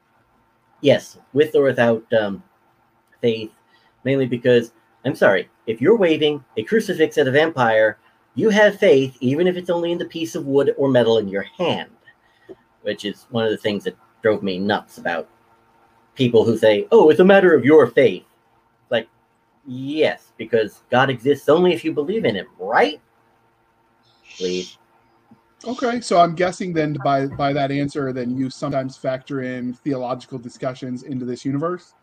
Yes, with or without faith, mainly because, I'm sorry, if you're waving a crucifix at a vampire, you have faith, even if it's only in the piece of wood or metal in your hand, which is one of the things that drove me nuts about people who say, oh, it's a matter of your faith. Like, yes, because God exists only if you believe in him, right? Please. Okay, so I'm guessing then by that answer, then you sometimes factor in theological discussions into this universe?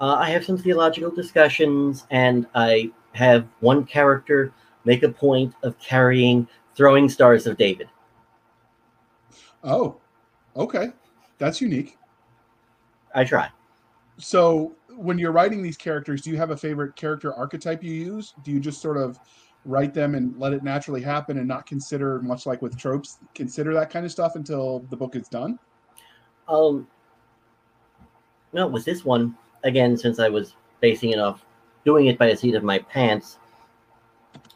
I have some theological discussions, and I have one character make a point of throwing Stars of David. Oh, okay. That's unique. I try. So when you're writing these characters, do you have a favorite character archetype you use? Do you just sort of write them and let it naturally happen and not consider, much like with tropes, consider that kind of stuff until the book is done? No, with this one, again, since I was basing it off, doing it by the seat of my pants,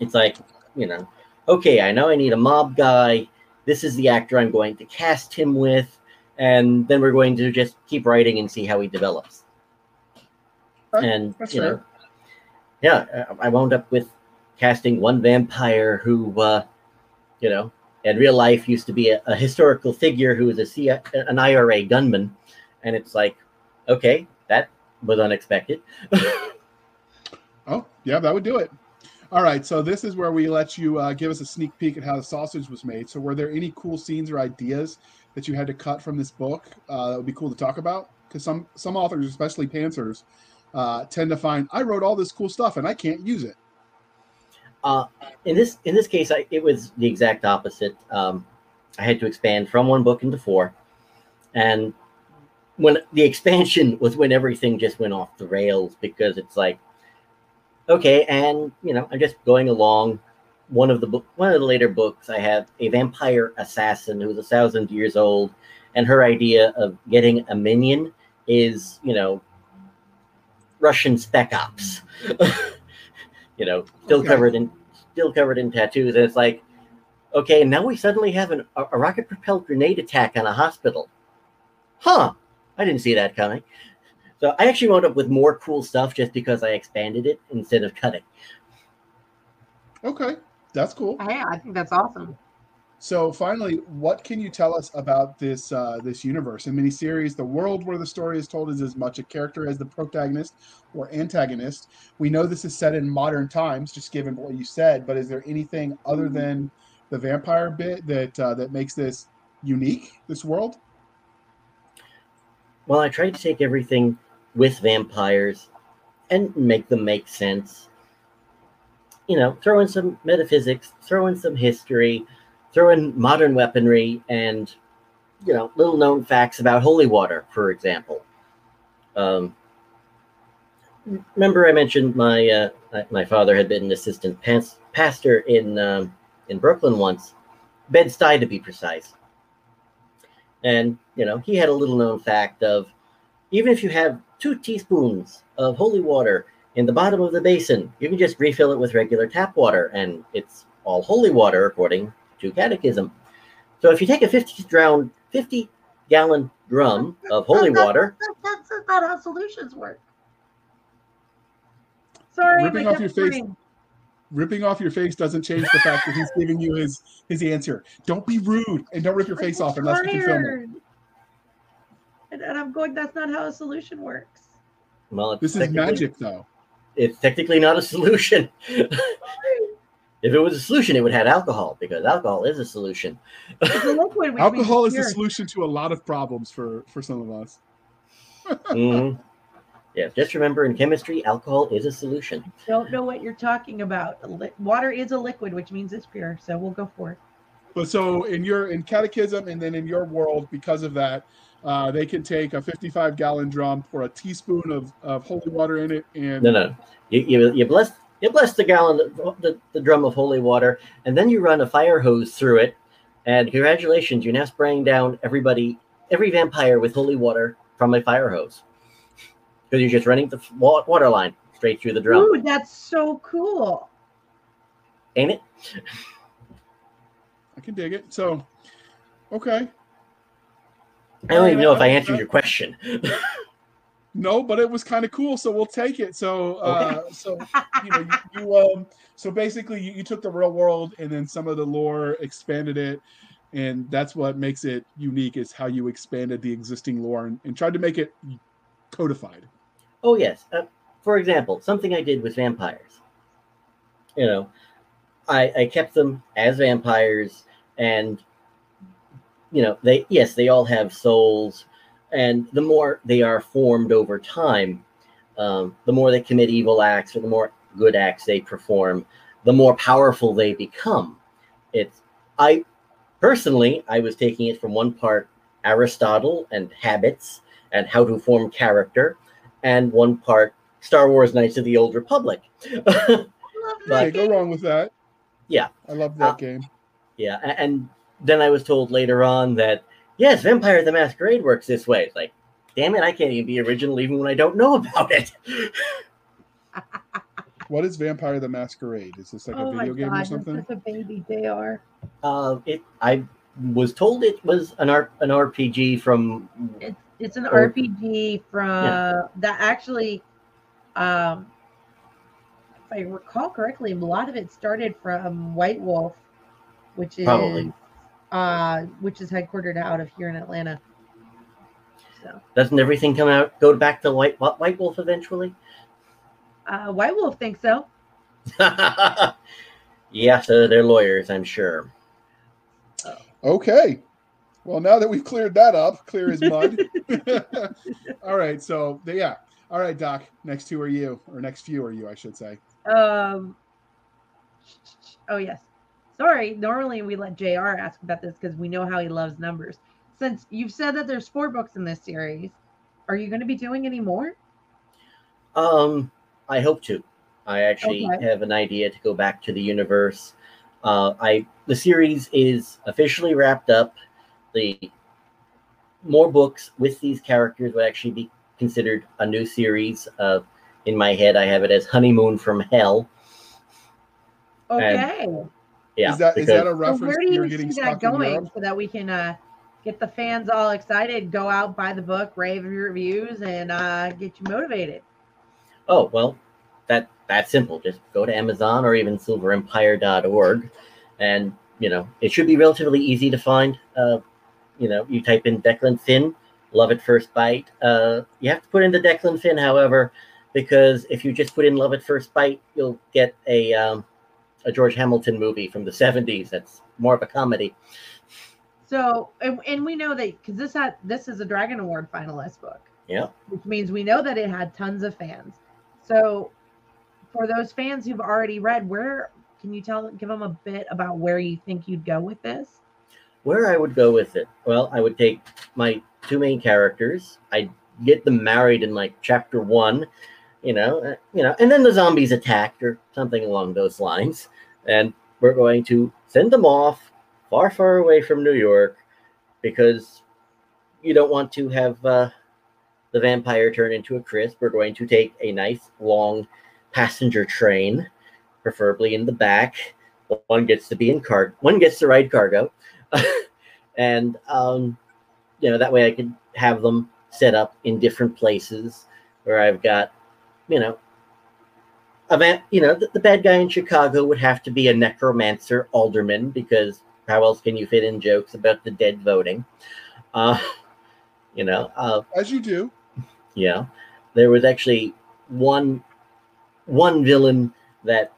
it's like, you know, okay, I know I need a mob guy. This is the actor I'm going to cast him with. And then we're going to just keep writing and see how he develops. And, you know, yeah, I wound up with casting one vampire who, you know, in real life used to be a historical figure who was an IRA gunman. And it's like, okay, that was unexpected. Oh, yeah, that would do it. All right, so this is where we let you give us a sneak peek at how the sausage was made. So were there any cool scenes or ideas that you had to cut from this book that would be cool to talk about? Because some authors, especially pantsers, tend to find, I wrote all this cool stuff and I can't use it. In this case, it was the exact opposite. I had to expand from one book into four. And when the expansion was when everything just went off the rails, because it's like, okay, and, you know, I'm just going along. One of the later books, I have a vampire assassin who's 1,000 years old, and her idea of getting a minion is, you know, Russian spec ops, you know, still covered in tattoos. And it's like, okay, now we suddenly have a rocket-propelled grenade attack on a hospital. Huh, I didn't see that coming. So I actually wound up with more cool stuff just because I expanded it instead of cutting. Okay, that's cool. Yeah, I think that's awesome. So finally, what can you tell us about this this universe? In miniseries, the world where the story is told is as much a character as the protagonist or antagonist. We know this is set in modern times, just given what you said, but is there anything other than the vampire bit that that makes this unique, this world? Well, I tried to take everything with vampires and make them make sense. You know, throw in some metaphysics, throw in some history, throw in modern weaponry and, you know, little known facts about holy water, for example. Remember I mentioned my my father had been an assistant pastor in Brooklyn once, Bed-Stuy to be precise. And, you know, he had a little known fact of, even if you have 2 teaspoons of holy water in the bottom of the basin, you can just refill it with regular tap water, and it's all holy water according to catechism. So if you take a 50-gallon drum of holy water... That's not how solutions work. Sorry. Ripping off your face doesn't change the fact that he's giving you his answer. Don't be rude, and don't rip your face off unless you can film it. And I'm going, that's not how a solution works. Well, this is magic, though. It's technically not a solution. If it was a solution, it would have alcohol, because alcohol is a solution. Alcohol is a solution to a lot of problems for some of us. Mm-hmm. Yeah, just remember, in chemistry, alcohol is a solution. I don't know what you're talking about. Water is a liquid, which means it's pure, so we'll go for it. But so in catechism, and then in your world, because of that, they can take a 55-gallon drum, pour a teaspoon of holy water in it, and no, you bless the gallon, the drum of holy water, and then you run a fire hose through it, and congratulations, you're now spraying down every vampire with holy water from a fire hose. Because you're just running the water line straight through the drum. Ooh, that's so cool. Ain't it? I can dig it. So, okay. I don't even know if I answered your question. No, but it was kind of cool, so we'll take it. So, okay. So you know, so basically, you took the real world and then some of the lore, expanded it, and that's what makes it unique, is how you expanded the existing lore and tried to make it codified. Oh, yes. For example, something I did with vampires. You know, I kept them as vampires, and, you know, they all have souls, and the more they are formed over time, the more they commit evil acts or the more good acts they perform, the more powerful they become. I was taking it from one part Aristotle and habits and how to form character, and one part Star Wars Knights of the Old Republic. Can't go wrong with that. Yeah. I love that game. Yeah, and then I was told later on that, yes, Vampire the Masquerade works this way. It's like, damn it, I can't even be original even when I don't know about it. What is Vampire the Masquerade? Is this like a video game or something? That's a baby they are. I was told it was an RPG from... It's an RPG from... Yeah. That actually... if I recall correctly, a lot of it started from White Wolf, which is headquartered out of here in Atlanta. So doesn't everything come out go back to White Wolf eventually? White Wolf thinks so. Yeah, so they're lawyers, I'm sure. Okay. Well, now that we've cleared that up, clear as mud. All right, so yeah. All right, Doc. Next two are you, or next few are you, I should say. Oh, yes. Sorry. Normally we let JR ask about this because we know how he loves numbers. Since you've said that there's 4 books in this series, are you going to be doing any more? I hope to. I actually have an idea to go back to the universe. The series is officially wrapped up. The more books with these characters would actually be considered a new series. In my head, I have it as Honeymoon from Hell. Okay. And, yeah. Is that a reference? So where do you see that going so that we can get the fans all excited, go out, buy the book, rave reviews, and get you motivated? Oh, well, that's simple. Just go to Amazon or even silverempire.org, and, you know, it should be relatively easy to find. You know, you type in Declan Finn, Love at First Bite. You have to put in the Declan Finn, however, because if you just put in Love at First Bite, you'll get a George Hamilton movie from the 70s. That's more of a comedy. So, and we know that because this is a Dragon Award finalist book. Yeah. Which means we know that it had tons of fans. So for those fans who've already read, where can you give them a bit about where you think you'd go with this? Where I would go with it? Well, I would take my 2 main characters. I get them married in like chapter 1, you know, and then the zombies attacked or something along those lines. And we're going to send them off far, far away from New York because you don't want to have the vampire turn into a crisp. We're going to take a nice long passenger train, preferably in the back. One gets to ride cargo, and you know, that way I could have them set up in different places where I've got, you know, the bad guy in Chicago would have to be a necromancer alderman because how else can you fit in jokes about the dead voting? You know. As you do. Yeah. There was actually one villain that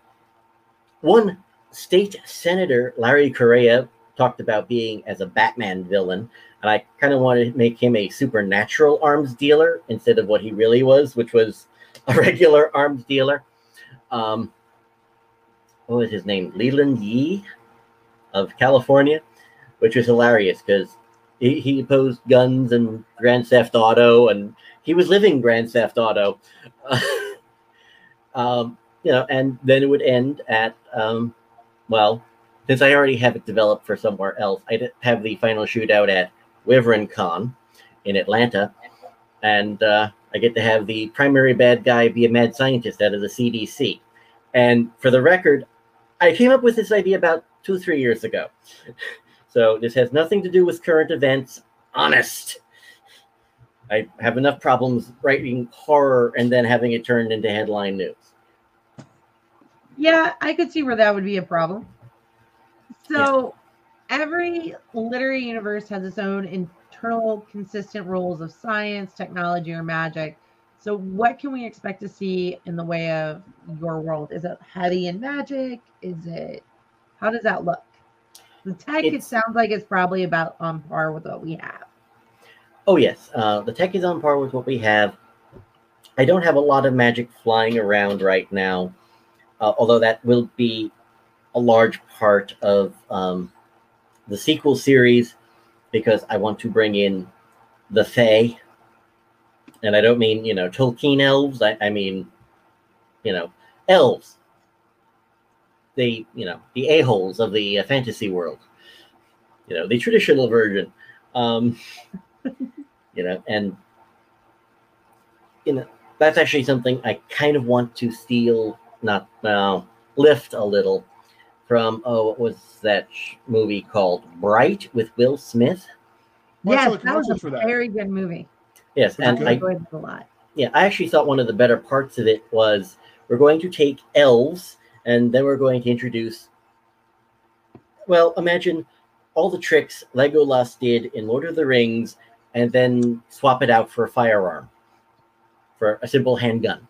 one state senator, Larry Correa, talked about being as a Batman villain. And I kind of wanted to make him a supernatural arms dealer instead of what he really was, which was a regular arms dealer. What was his name? Leland Yee of California, which was hilarious because he opposed guns and Grand Theft Auto, and he was living Grand Theft Auto. You know, and then it would end at, well, since I already have it developed for somewhere else, I have the final shootout at WyvernCon in Atlanta, and I get to have the primary bad guy be a mad scientist out of the CDC. And for the record, I came up with this idea about 2-3 years ago. So this has nothing to do with current events. Honest. I have enough problems writing horror and then having it turned into headline news. Yeah, I could see where that would be a problem. So every literary universe has its own internal consistent rules of science, technology, or magic. So what can we expect to see in the way of your world? Is it heavy in magic? How does that look? The tech, it sounds like it's probably about on par with what we have. Oh, yes. The tech is on par with what we have. I don't have a lot of magic flying around right now, although that will be a large part of the sequel series because I want to bring in the Fae. And I don't mean, you know, Tolkien elves. I mean, you know, elves. the a-holes of the fantasy world, the traditional version, that's actually something I kind of want to lift a little from, what was that movie called, Bright with Will Smith? Yes, that was a very good movie. Yes, and I enjoyed it a lot. Yeah, I actually thought one of the better parts of it was we're going to take elves and then we're going to introduce, well, imagine all the tricks Legolas did in Lord of the Rings and then swap it out for a firearm, for a simple handgun.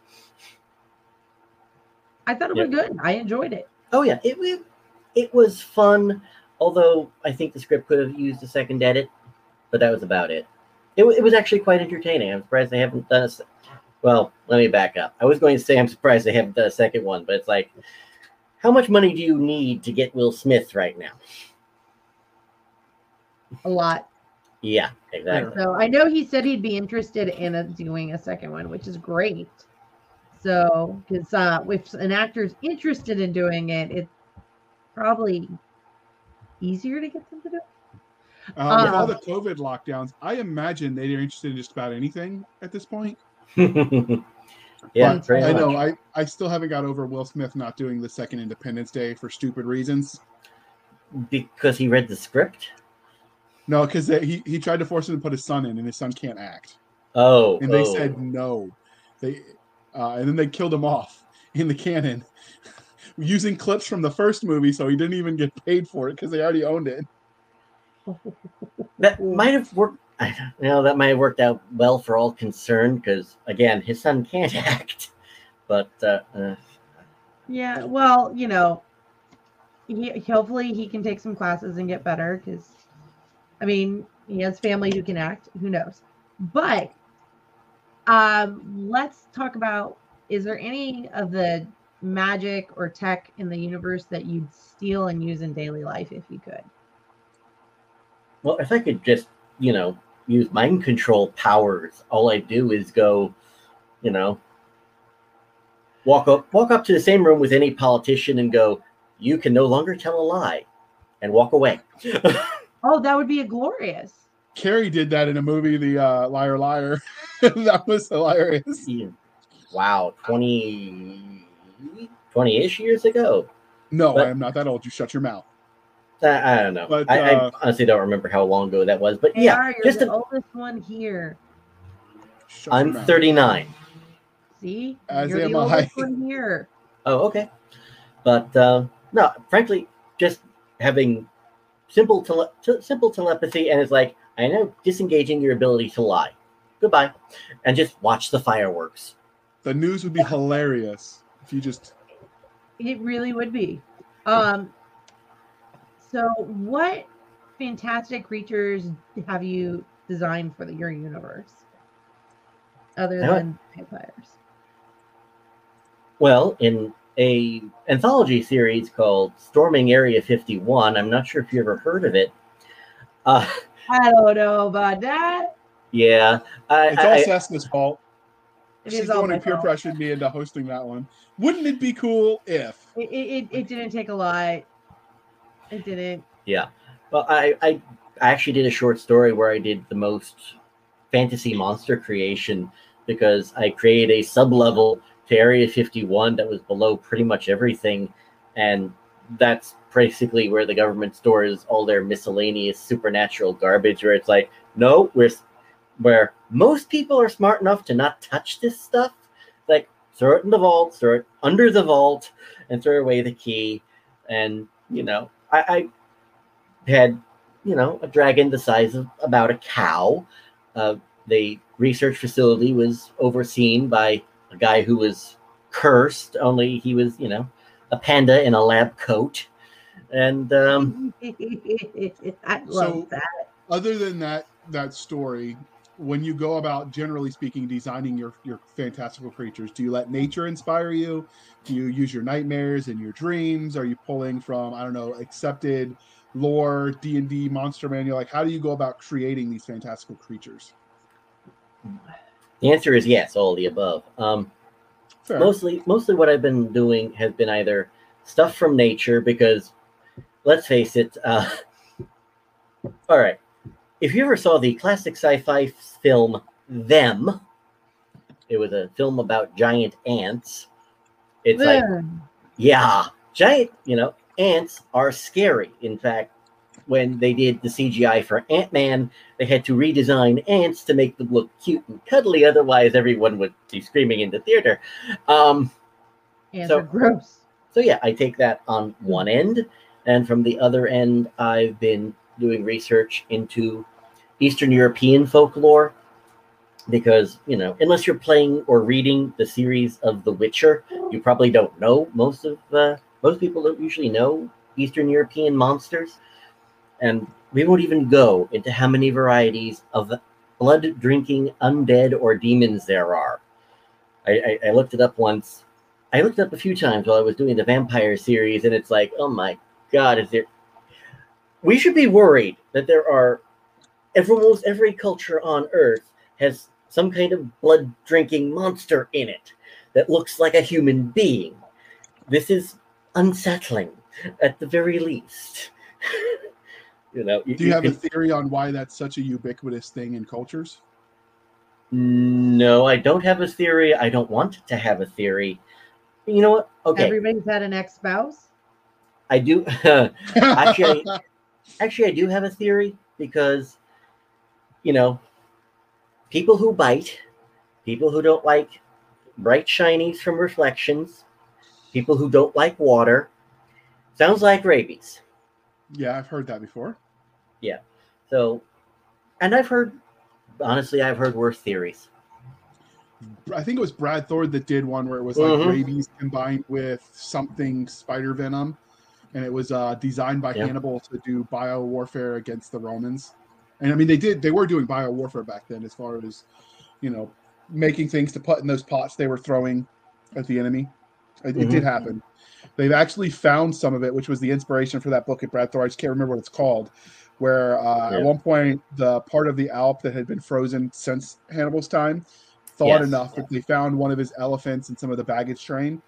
I thought it was good. I enjoyed it. Oh, yeah. It was fun, although I think the script could have used a second edit, but that was about it. It was actually quite entertaining. I'm surprised they haven't done well, let me back up. I was going to say I'm surprised they haven't done a second one, but it's like, how much money do you need to get Will Smith right now? A lot. Yeah, exactly. So I know he said he'd be interested in doing a second one, which is great. So, because if an actor's interested in doing it, it's probably easier to get them to do it. With all the COVID lockdowns, I imagine they're interested in just about anything at this point. Yeah, I know. I still haven't got over Will Smith not doing the second Independence Day for stupid reasons. Because he read the script? No, because he tried to force him to put his son in, and his son can't act. Oh. And they said no. And then they killed him off in the canon using clips from the first movie, so he didn't even get paid for it because they already owned it. That might have worked. That might have worked out well for all concerned because, again, his son can't act. But yeah, well, hopefully he can take some classes and get better because, I mean, he has family who can act. Who knows? But let's talk about, is there any of the magic or tech in the universe that you'd steal and use in daily life if you could? Well, if I could just, use mind control powers, all I do is go, walk up to the same room with any politician and go, you can no longer tell a lie, and walk away. Oh, that would be glorious. Carrie did that in a movie, The Liar Liar. That was hilarious. Wow, 20-ish years ago. No, but I am not that old. You shut your mouth. I don't know. But, I honestly don't remember how long ago that was. But yeah, you're just the oldest one here. I'm 39. See, you're the oldest one here. Oh, okay. But no, frankly, just having simple telepathy, and it's like, I know, disengaging your ability to lie. Goodbye. And just watch the fireworks. The news would be hilarious if you just... It really would be. So what fantastic creatures have you designed for your universe? Other than vampires. Well, in a anthology series called Storming Area 51, I'm not sure if you ever heard of it. I don't know about that. Yeah. It's all Seska's fault. She's the one who peer pressured me into hosting that one. Wouldn't it be cool if... It didn't take a lot. It didn't. Yeah. Well, I actually did a short story where I did the most fantasy monster creation because I created a sub-level to Area 51 that was below pretty much everything. And that's basically where the government stores all their miscellaneous supernatural garbage, where it's like, no, where most people are smart enough to not touch this stuff. Like, throw it in the vault, throw it under the vault, and throw away the key. And, I had, a dragon the size of about a cow. The research facility was overseen by a guy who was cursed, only he was, a panda in a lab coat. And I love that. Other than that story, when you go about, generally speaking, designing your fantastical creatures, do you let nature inspire you? Do you use your nightmares and your dreams? Are you pulling from, I don't know, accepted lore, D&D, monster manual? Like, how do you go about creating these fantastical creatures? The answer is yes, all of the above. Mostly what I've been doing has been either stuff from nature, because let's face it, all right, if you ever saw the classic sci-fi film Them, it was a film about giant ants. It's like, yeah, giant, you know, ants are scary. In fact, when they did the CGI for Ant-Man, they had to redesign ants to make them look cute and cuddly. Otherwise, everyone would be screaming in the theater. Ants are gross. So yeah, I take that on one end. And from the other end, I've been doing research into Eastern European folklore. Because, you know, unless you're playing or reading the series of The Witcher, you probably don't know. Most people don't usually know Eastern European monsters. And we won't even go into how many varieties of blood-drinking undead or demons there are. I looked it up once. I looked it up a few times while I was doing the vampire series, and it's like, oh my God, is there... We should be worried that there are... Almost every culture on Earth has some kind of blood-drinking monster in it that looks like a human being. This is unsettling, at the very least. You know, do you have a theory on why that's such a ubiquitous thing in cultures? No, I don't have a theory. I don't want to have a theory. You know what? Okay. Everybody's had an ex-spouse? I do. Actually, I do have a theory because, you know, people who bite, people who don't like bright shinies from reflections, people who don't like water, sounds like rabies. Yeah, I've heard that before. Yeah. So, and I've heard, honestly, I've heard worse theories. I think it was Brad Thor that did one where it was like rabies combined with something spider venom. And it was designed by Hannibal to do biowarfare against the Romans. And I mean, they were doing biowarfare back then as far as, you know, making things to put in those pots they were throwing at the enemy. It did happen. They've actually found some of it, which was the inspiration for that book at Brad Thor. I just can't remember what it's called, where at one point the part of the Alp that had been frozen since Hannibal's time thawed enough that they found one of his elephants and some of the baggage train.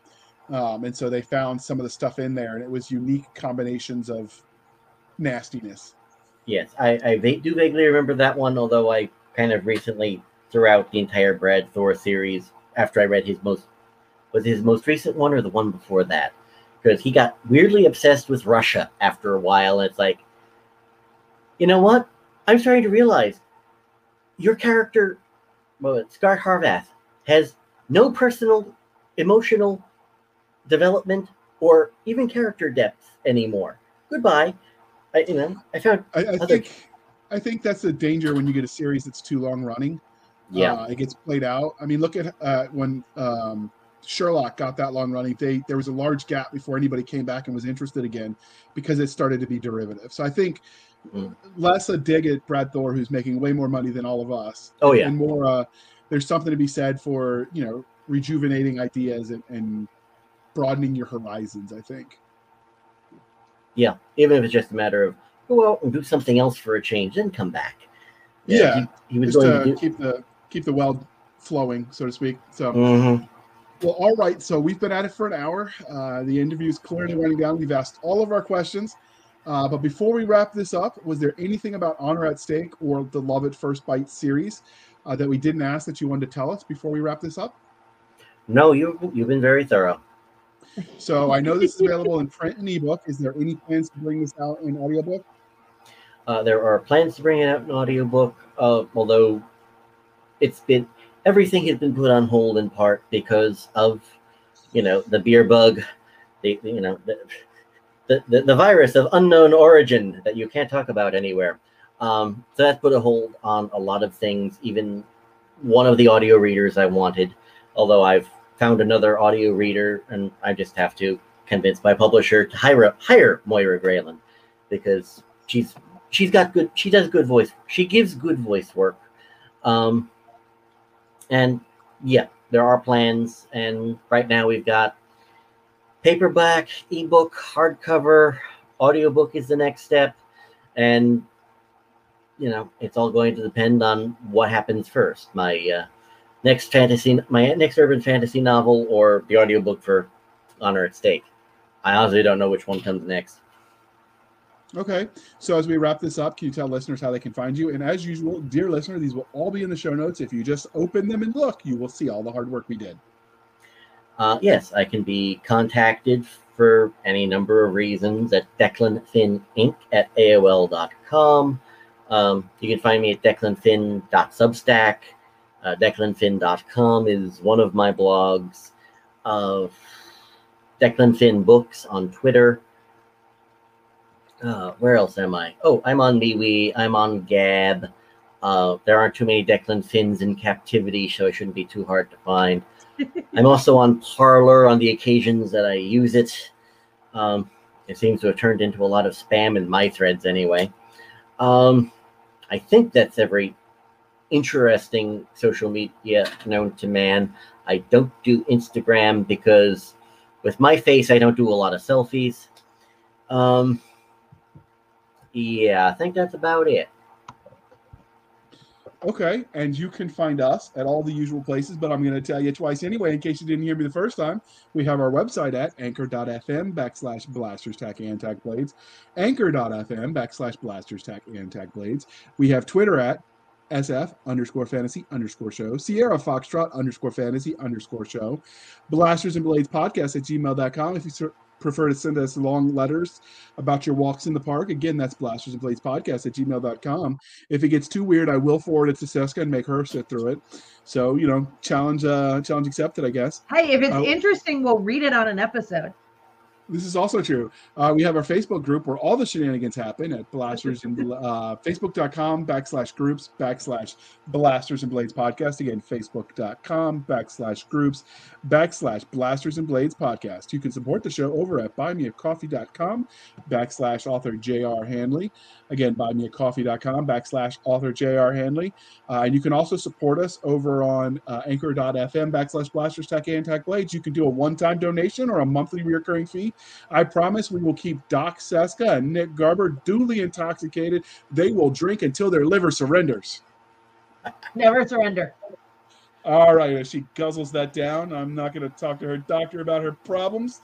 And so they found some of the stuff in there, and it was unique combinations of nastiness. Yes, I do vaguely remember that one, although I kind of recently threw out the entire Brad Thor series after I read his most recent one or the one before that. Because he got weirdly obsessed with Russia after a while. It's like, you know what? I'm starting to realize your character, Scott Harvath, has no personal, emotional development or even character depth anymore. Goodbye. I think that's the danger when you get a series that's too long running. Yeah, it gets played out. I mean, look at when. Sherlock got that long running. There was a large gap before anybody came back and was interested again because it started to be derivative. So I think less a dig at Brad Thor, who's making way more money than all of us. Oh yeah. And more there's something to be said for, you know, rejuvenating ideas and broadening your horizons, I think. Yeah. Even if it's just a matter of go out and do something else for a change, then come back. Yeah. He was just going to keep the well flowing, so to speak. So well, all right, so we've been at it for an hour. The interview is clearly running down. We've asked all of our questions. But before we wrap this up, was there anything about Honor at Stake or the Love at First Bite series that we didn't ask that you wanted to tell us before we wrap this up? No, you've been very thorough. So I know this is available in print and ebook. Is there any plans to bring this out in audiobook? There are plans to bring it out in audiobook, although it's been... Everything has been put on hold in part because of, you know, the beer bug, the virus of unknown origin that you can't talk about anywhere. So that's put a hold on a lot of things, even one of the audio readers I wanted, although I've found another audio reader, and I just have to convince my publisher to hire Moira Grayland because she gives good voice work. And yeah, there are plans. And right now we've got paperback, ebook, hardcover, audiobook is the next step. And, you know, it's all going to depend on what happens first. My next urban fantasy novel or the audiobook for Honor at Stake. I honestly don't know which one comes next. Okay, so as we wrap this up, can you tell listeners how they can find you? And as usual, dear listener, these will all be in the show notes. If you just open them and look, you will see all the hard work we did. Yes, I can be contacted for any number of reasons at DeclanFinnInc@AOL.com. You can find me at DeclanFinn.substack. DeclanFinn.com is one of my blogs. Declan Finn Books on Twitter. Where else am I? Oh, I'm on MeWe. I'm on Gab. There aren't too many Declan Finns in captivity, so it shouldn't be too hard to find. I'm also on Parler on the occasions that I use it. It seems to have turned into a lot of spam in my threads anyway. I think that's every interesting social media known to man. I don't do Instagram because with my face, I don't do a lot of selfies. Yeah, I think that's about it. Okay, and you can find us at all the usual places, but I'm going to tell you twice anyway, in case you didn't hear me the first time. We have our website at anchor.fm/blasters-tack-and-tack-blades, anchor.fm/blasters-tack-and-tack-blades. We have Twitter at SF_fantasy_show, Sierra Foxtrot_fantasy_show, blastersandbladespodcast@gmail.com. If you prefer to send us long letters about your walks in the park, again, that's blastersandbladespodcast@gmail.com. If it gets too weird, I will forward it to Seska and make her sit through it. So, you know, challenge accepted, I guess. Hey, if it's interesting, we'll read it on an episode. This is also true. We have our Facebook group where all the shenanigans happen at Blasters and Facebook.com/groups/Blasters and Blades Podcast. Again, Facebook.com/groups/Blasters and Blades Podcast. You can support the show over at buymeacoffee.com/author JR Handley. Again, buymeacoffee.com/author JR Handley. And you can also support us over on anchor.fm/blasters-tack-and-tack-blades. You can do a one-time donation or a monthly recurring fee. I promise we will keep Doc Seska and Nick Garber duly intoxicated. They will drink until their liver surrenders. Never surrender. All right. As she guzzles that down, I'm not going to talk to her doctor about her problems.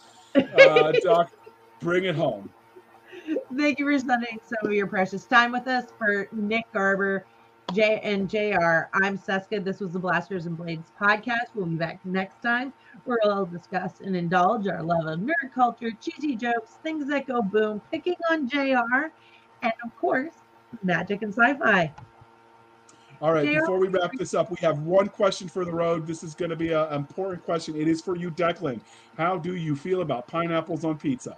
Doc, bring it home. Thank you for spending some of your precious time with us. For Nick Garber, Jay, and JR, I'm Seska. This was the Blasters and Blades podcast. We'll be back next time, where we'll discuss and indulge our love of nerd culture, cheesy jokes, things that go boom, picking on JR, and of course, magic and sci-fi. All right, JR, before we wrap this up, we have one question for the road. This is going to be an important question. It is for you, Declan. How do you feel about pineapples on pizza?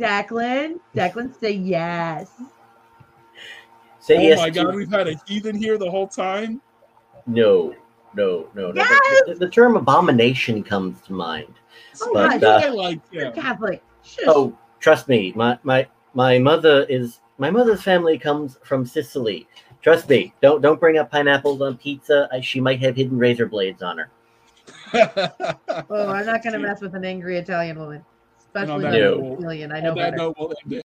Declan, say yes. Say yes. Oh my God, we've had a heathen here the whole time? No. Yes! The term abomination comes to mind. Oh, but, I like him. Catholic. Shush. Oh, trust me. My mother's family comes from Sicily. Trust me. Don't bring up pineapples on pizza. She might have hidden razor blades on her. Oh, I'm not going to mess with an angry Italian woman, especially an Italian. I know better. Note, we'll end it.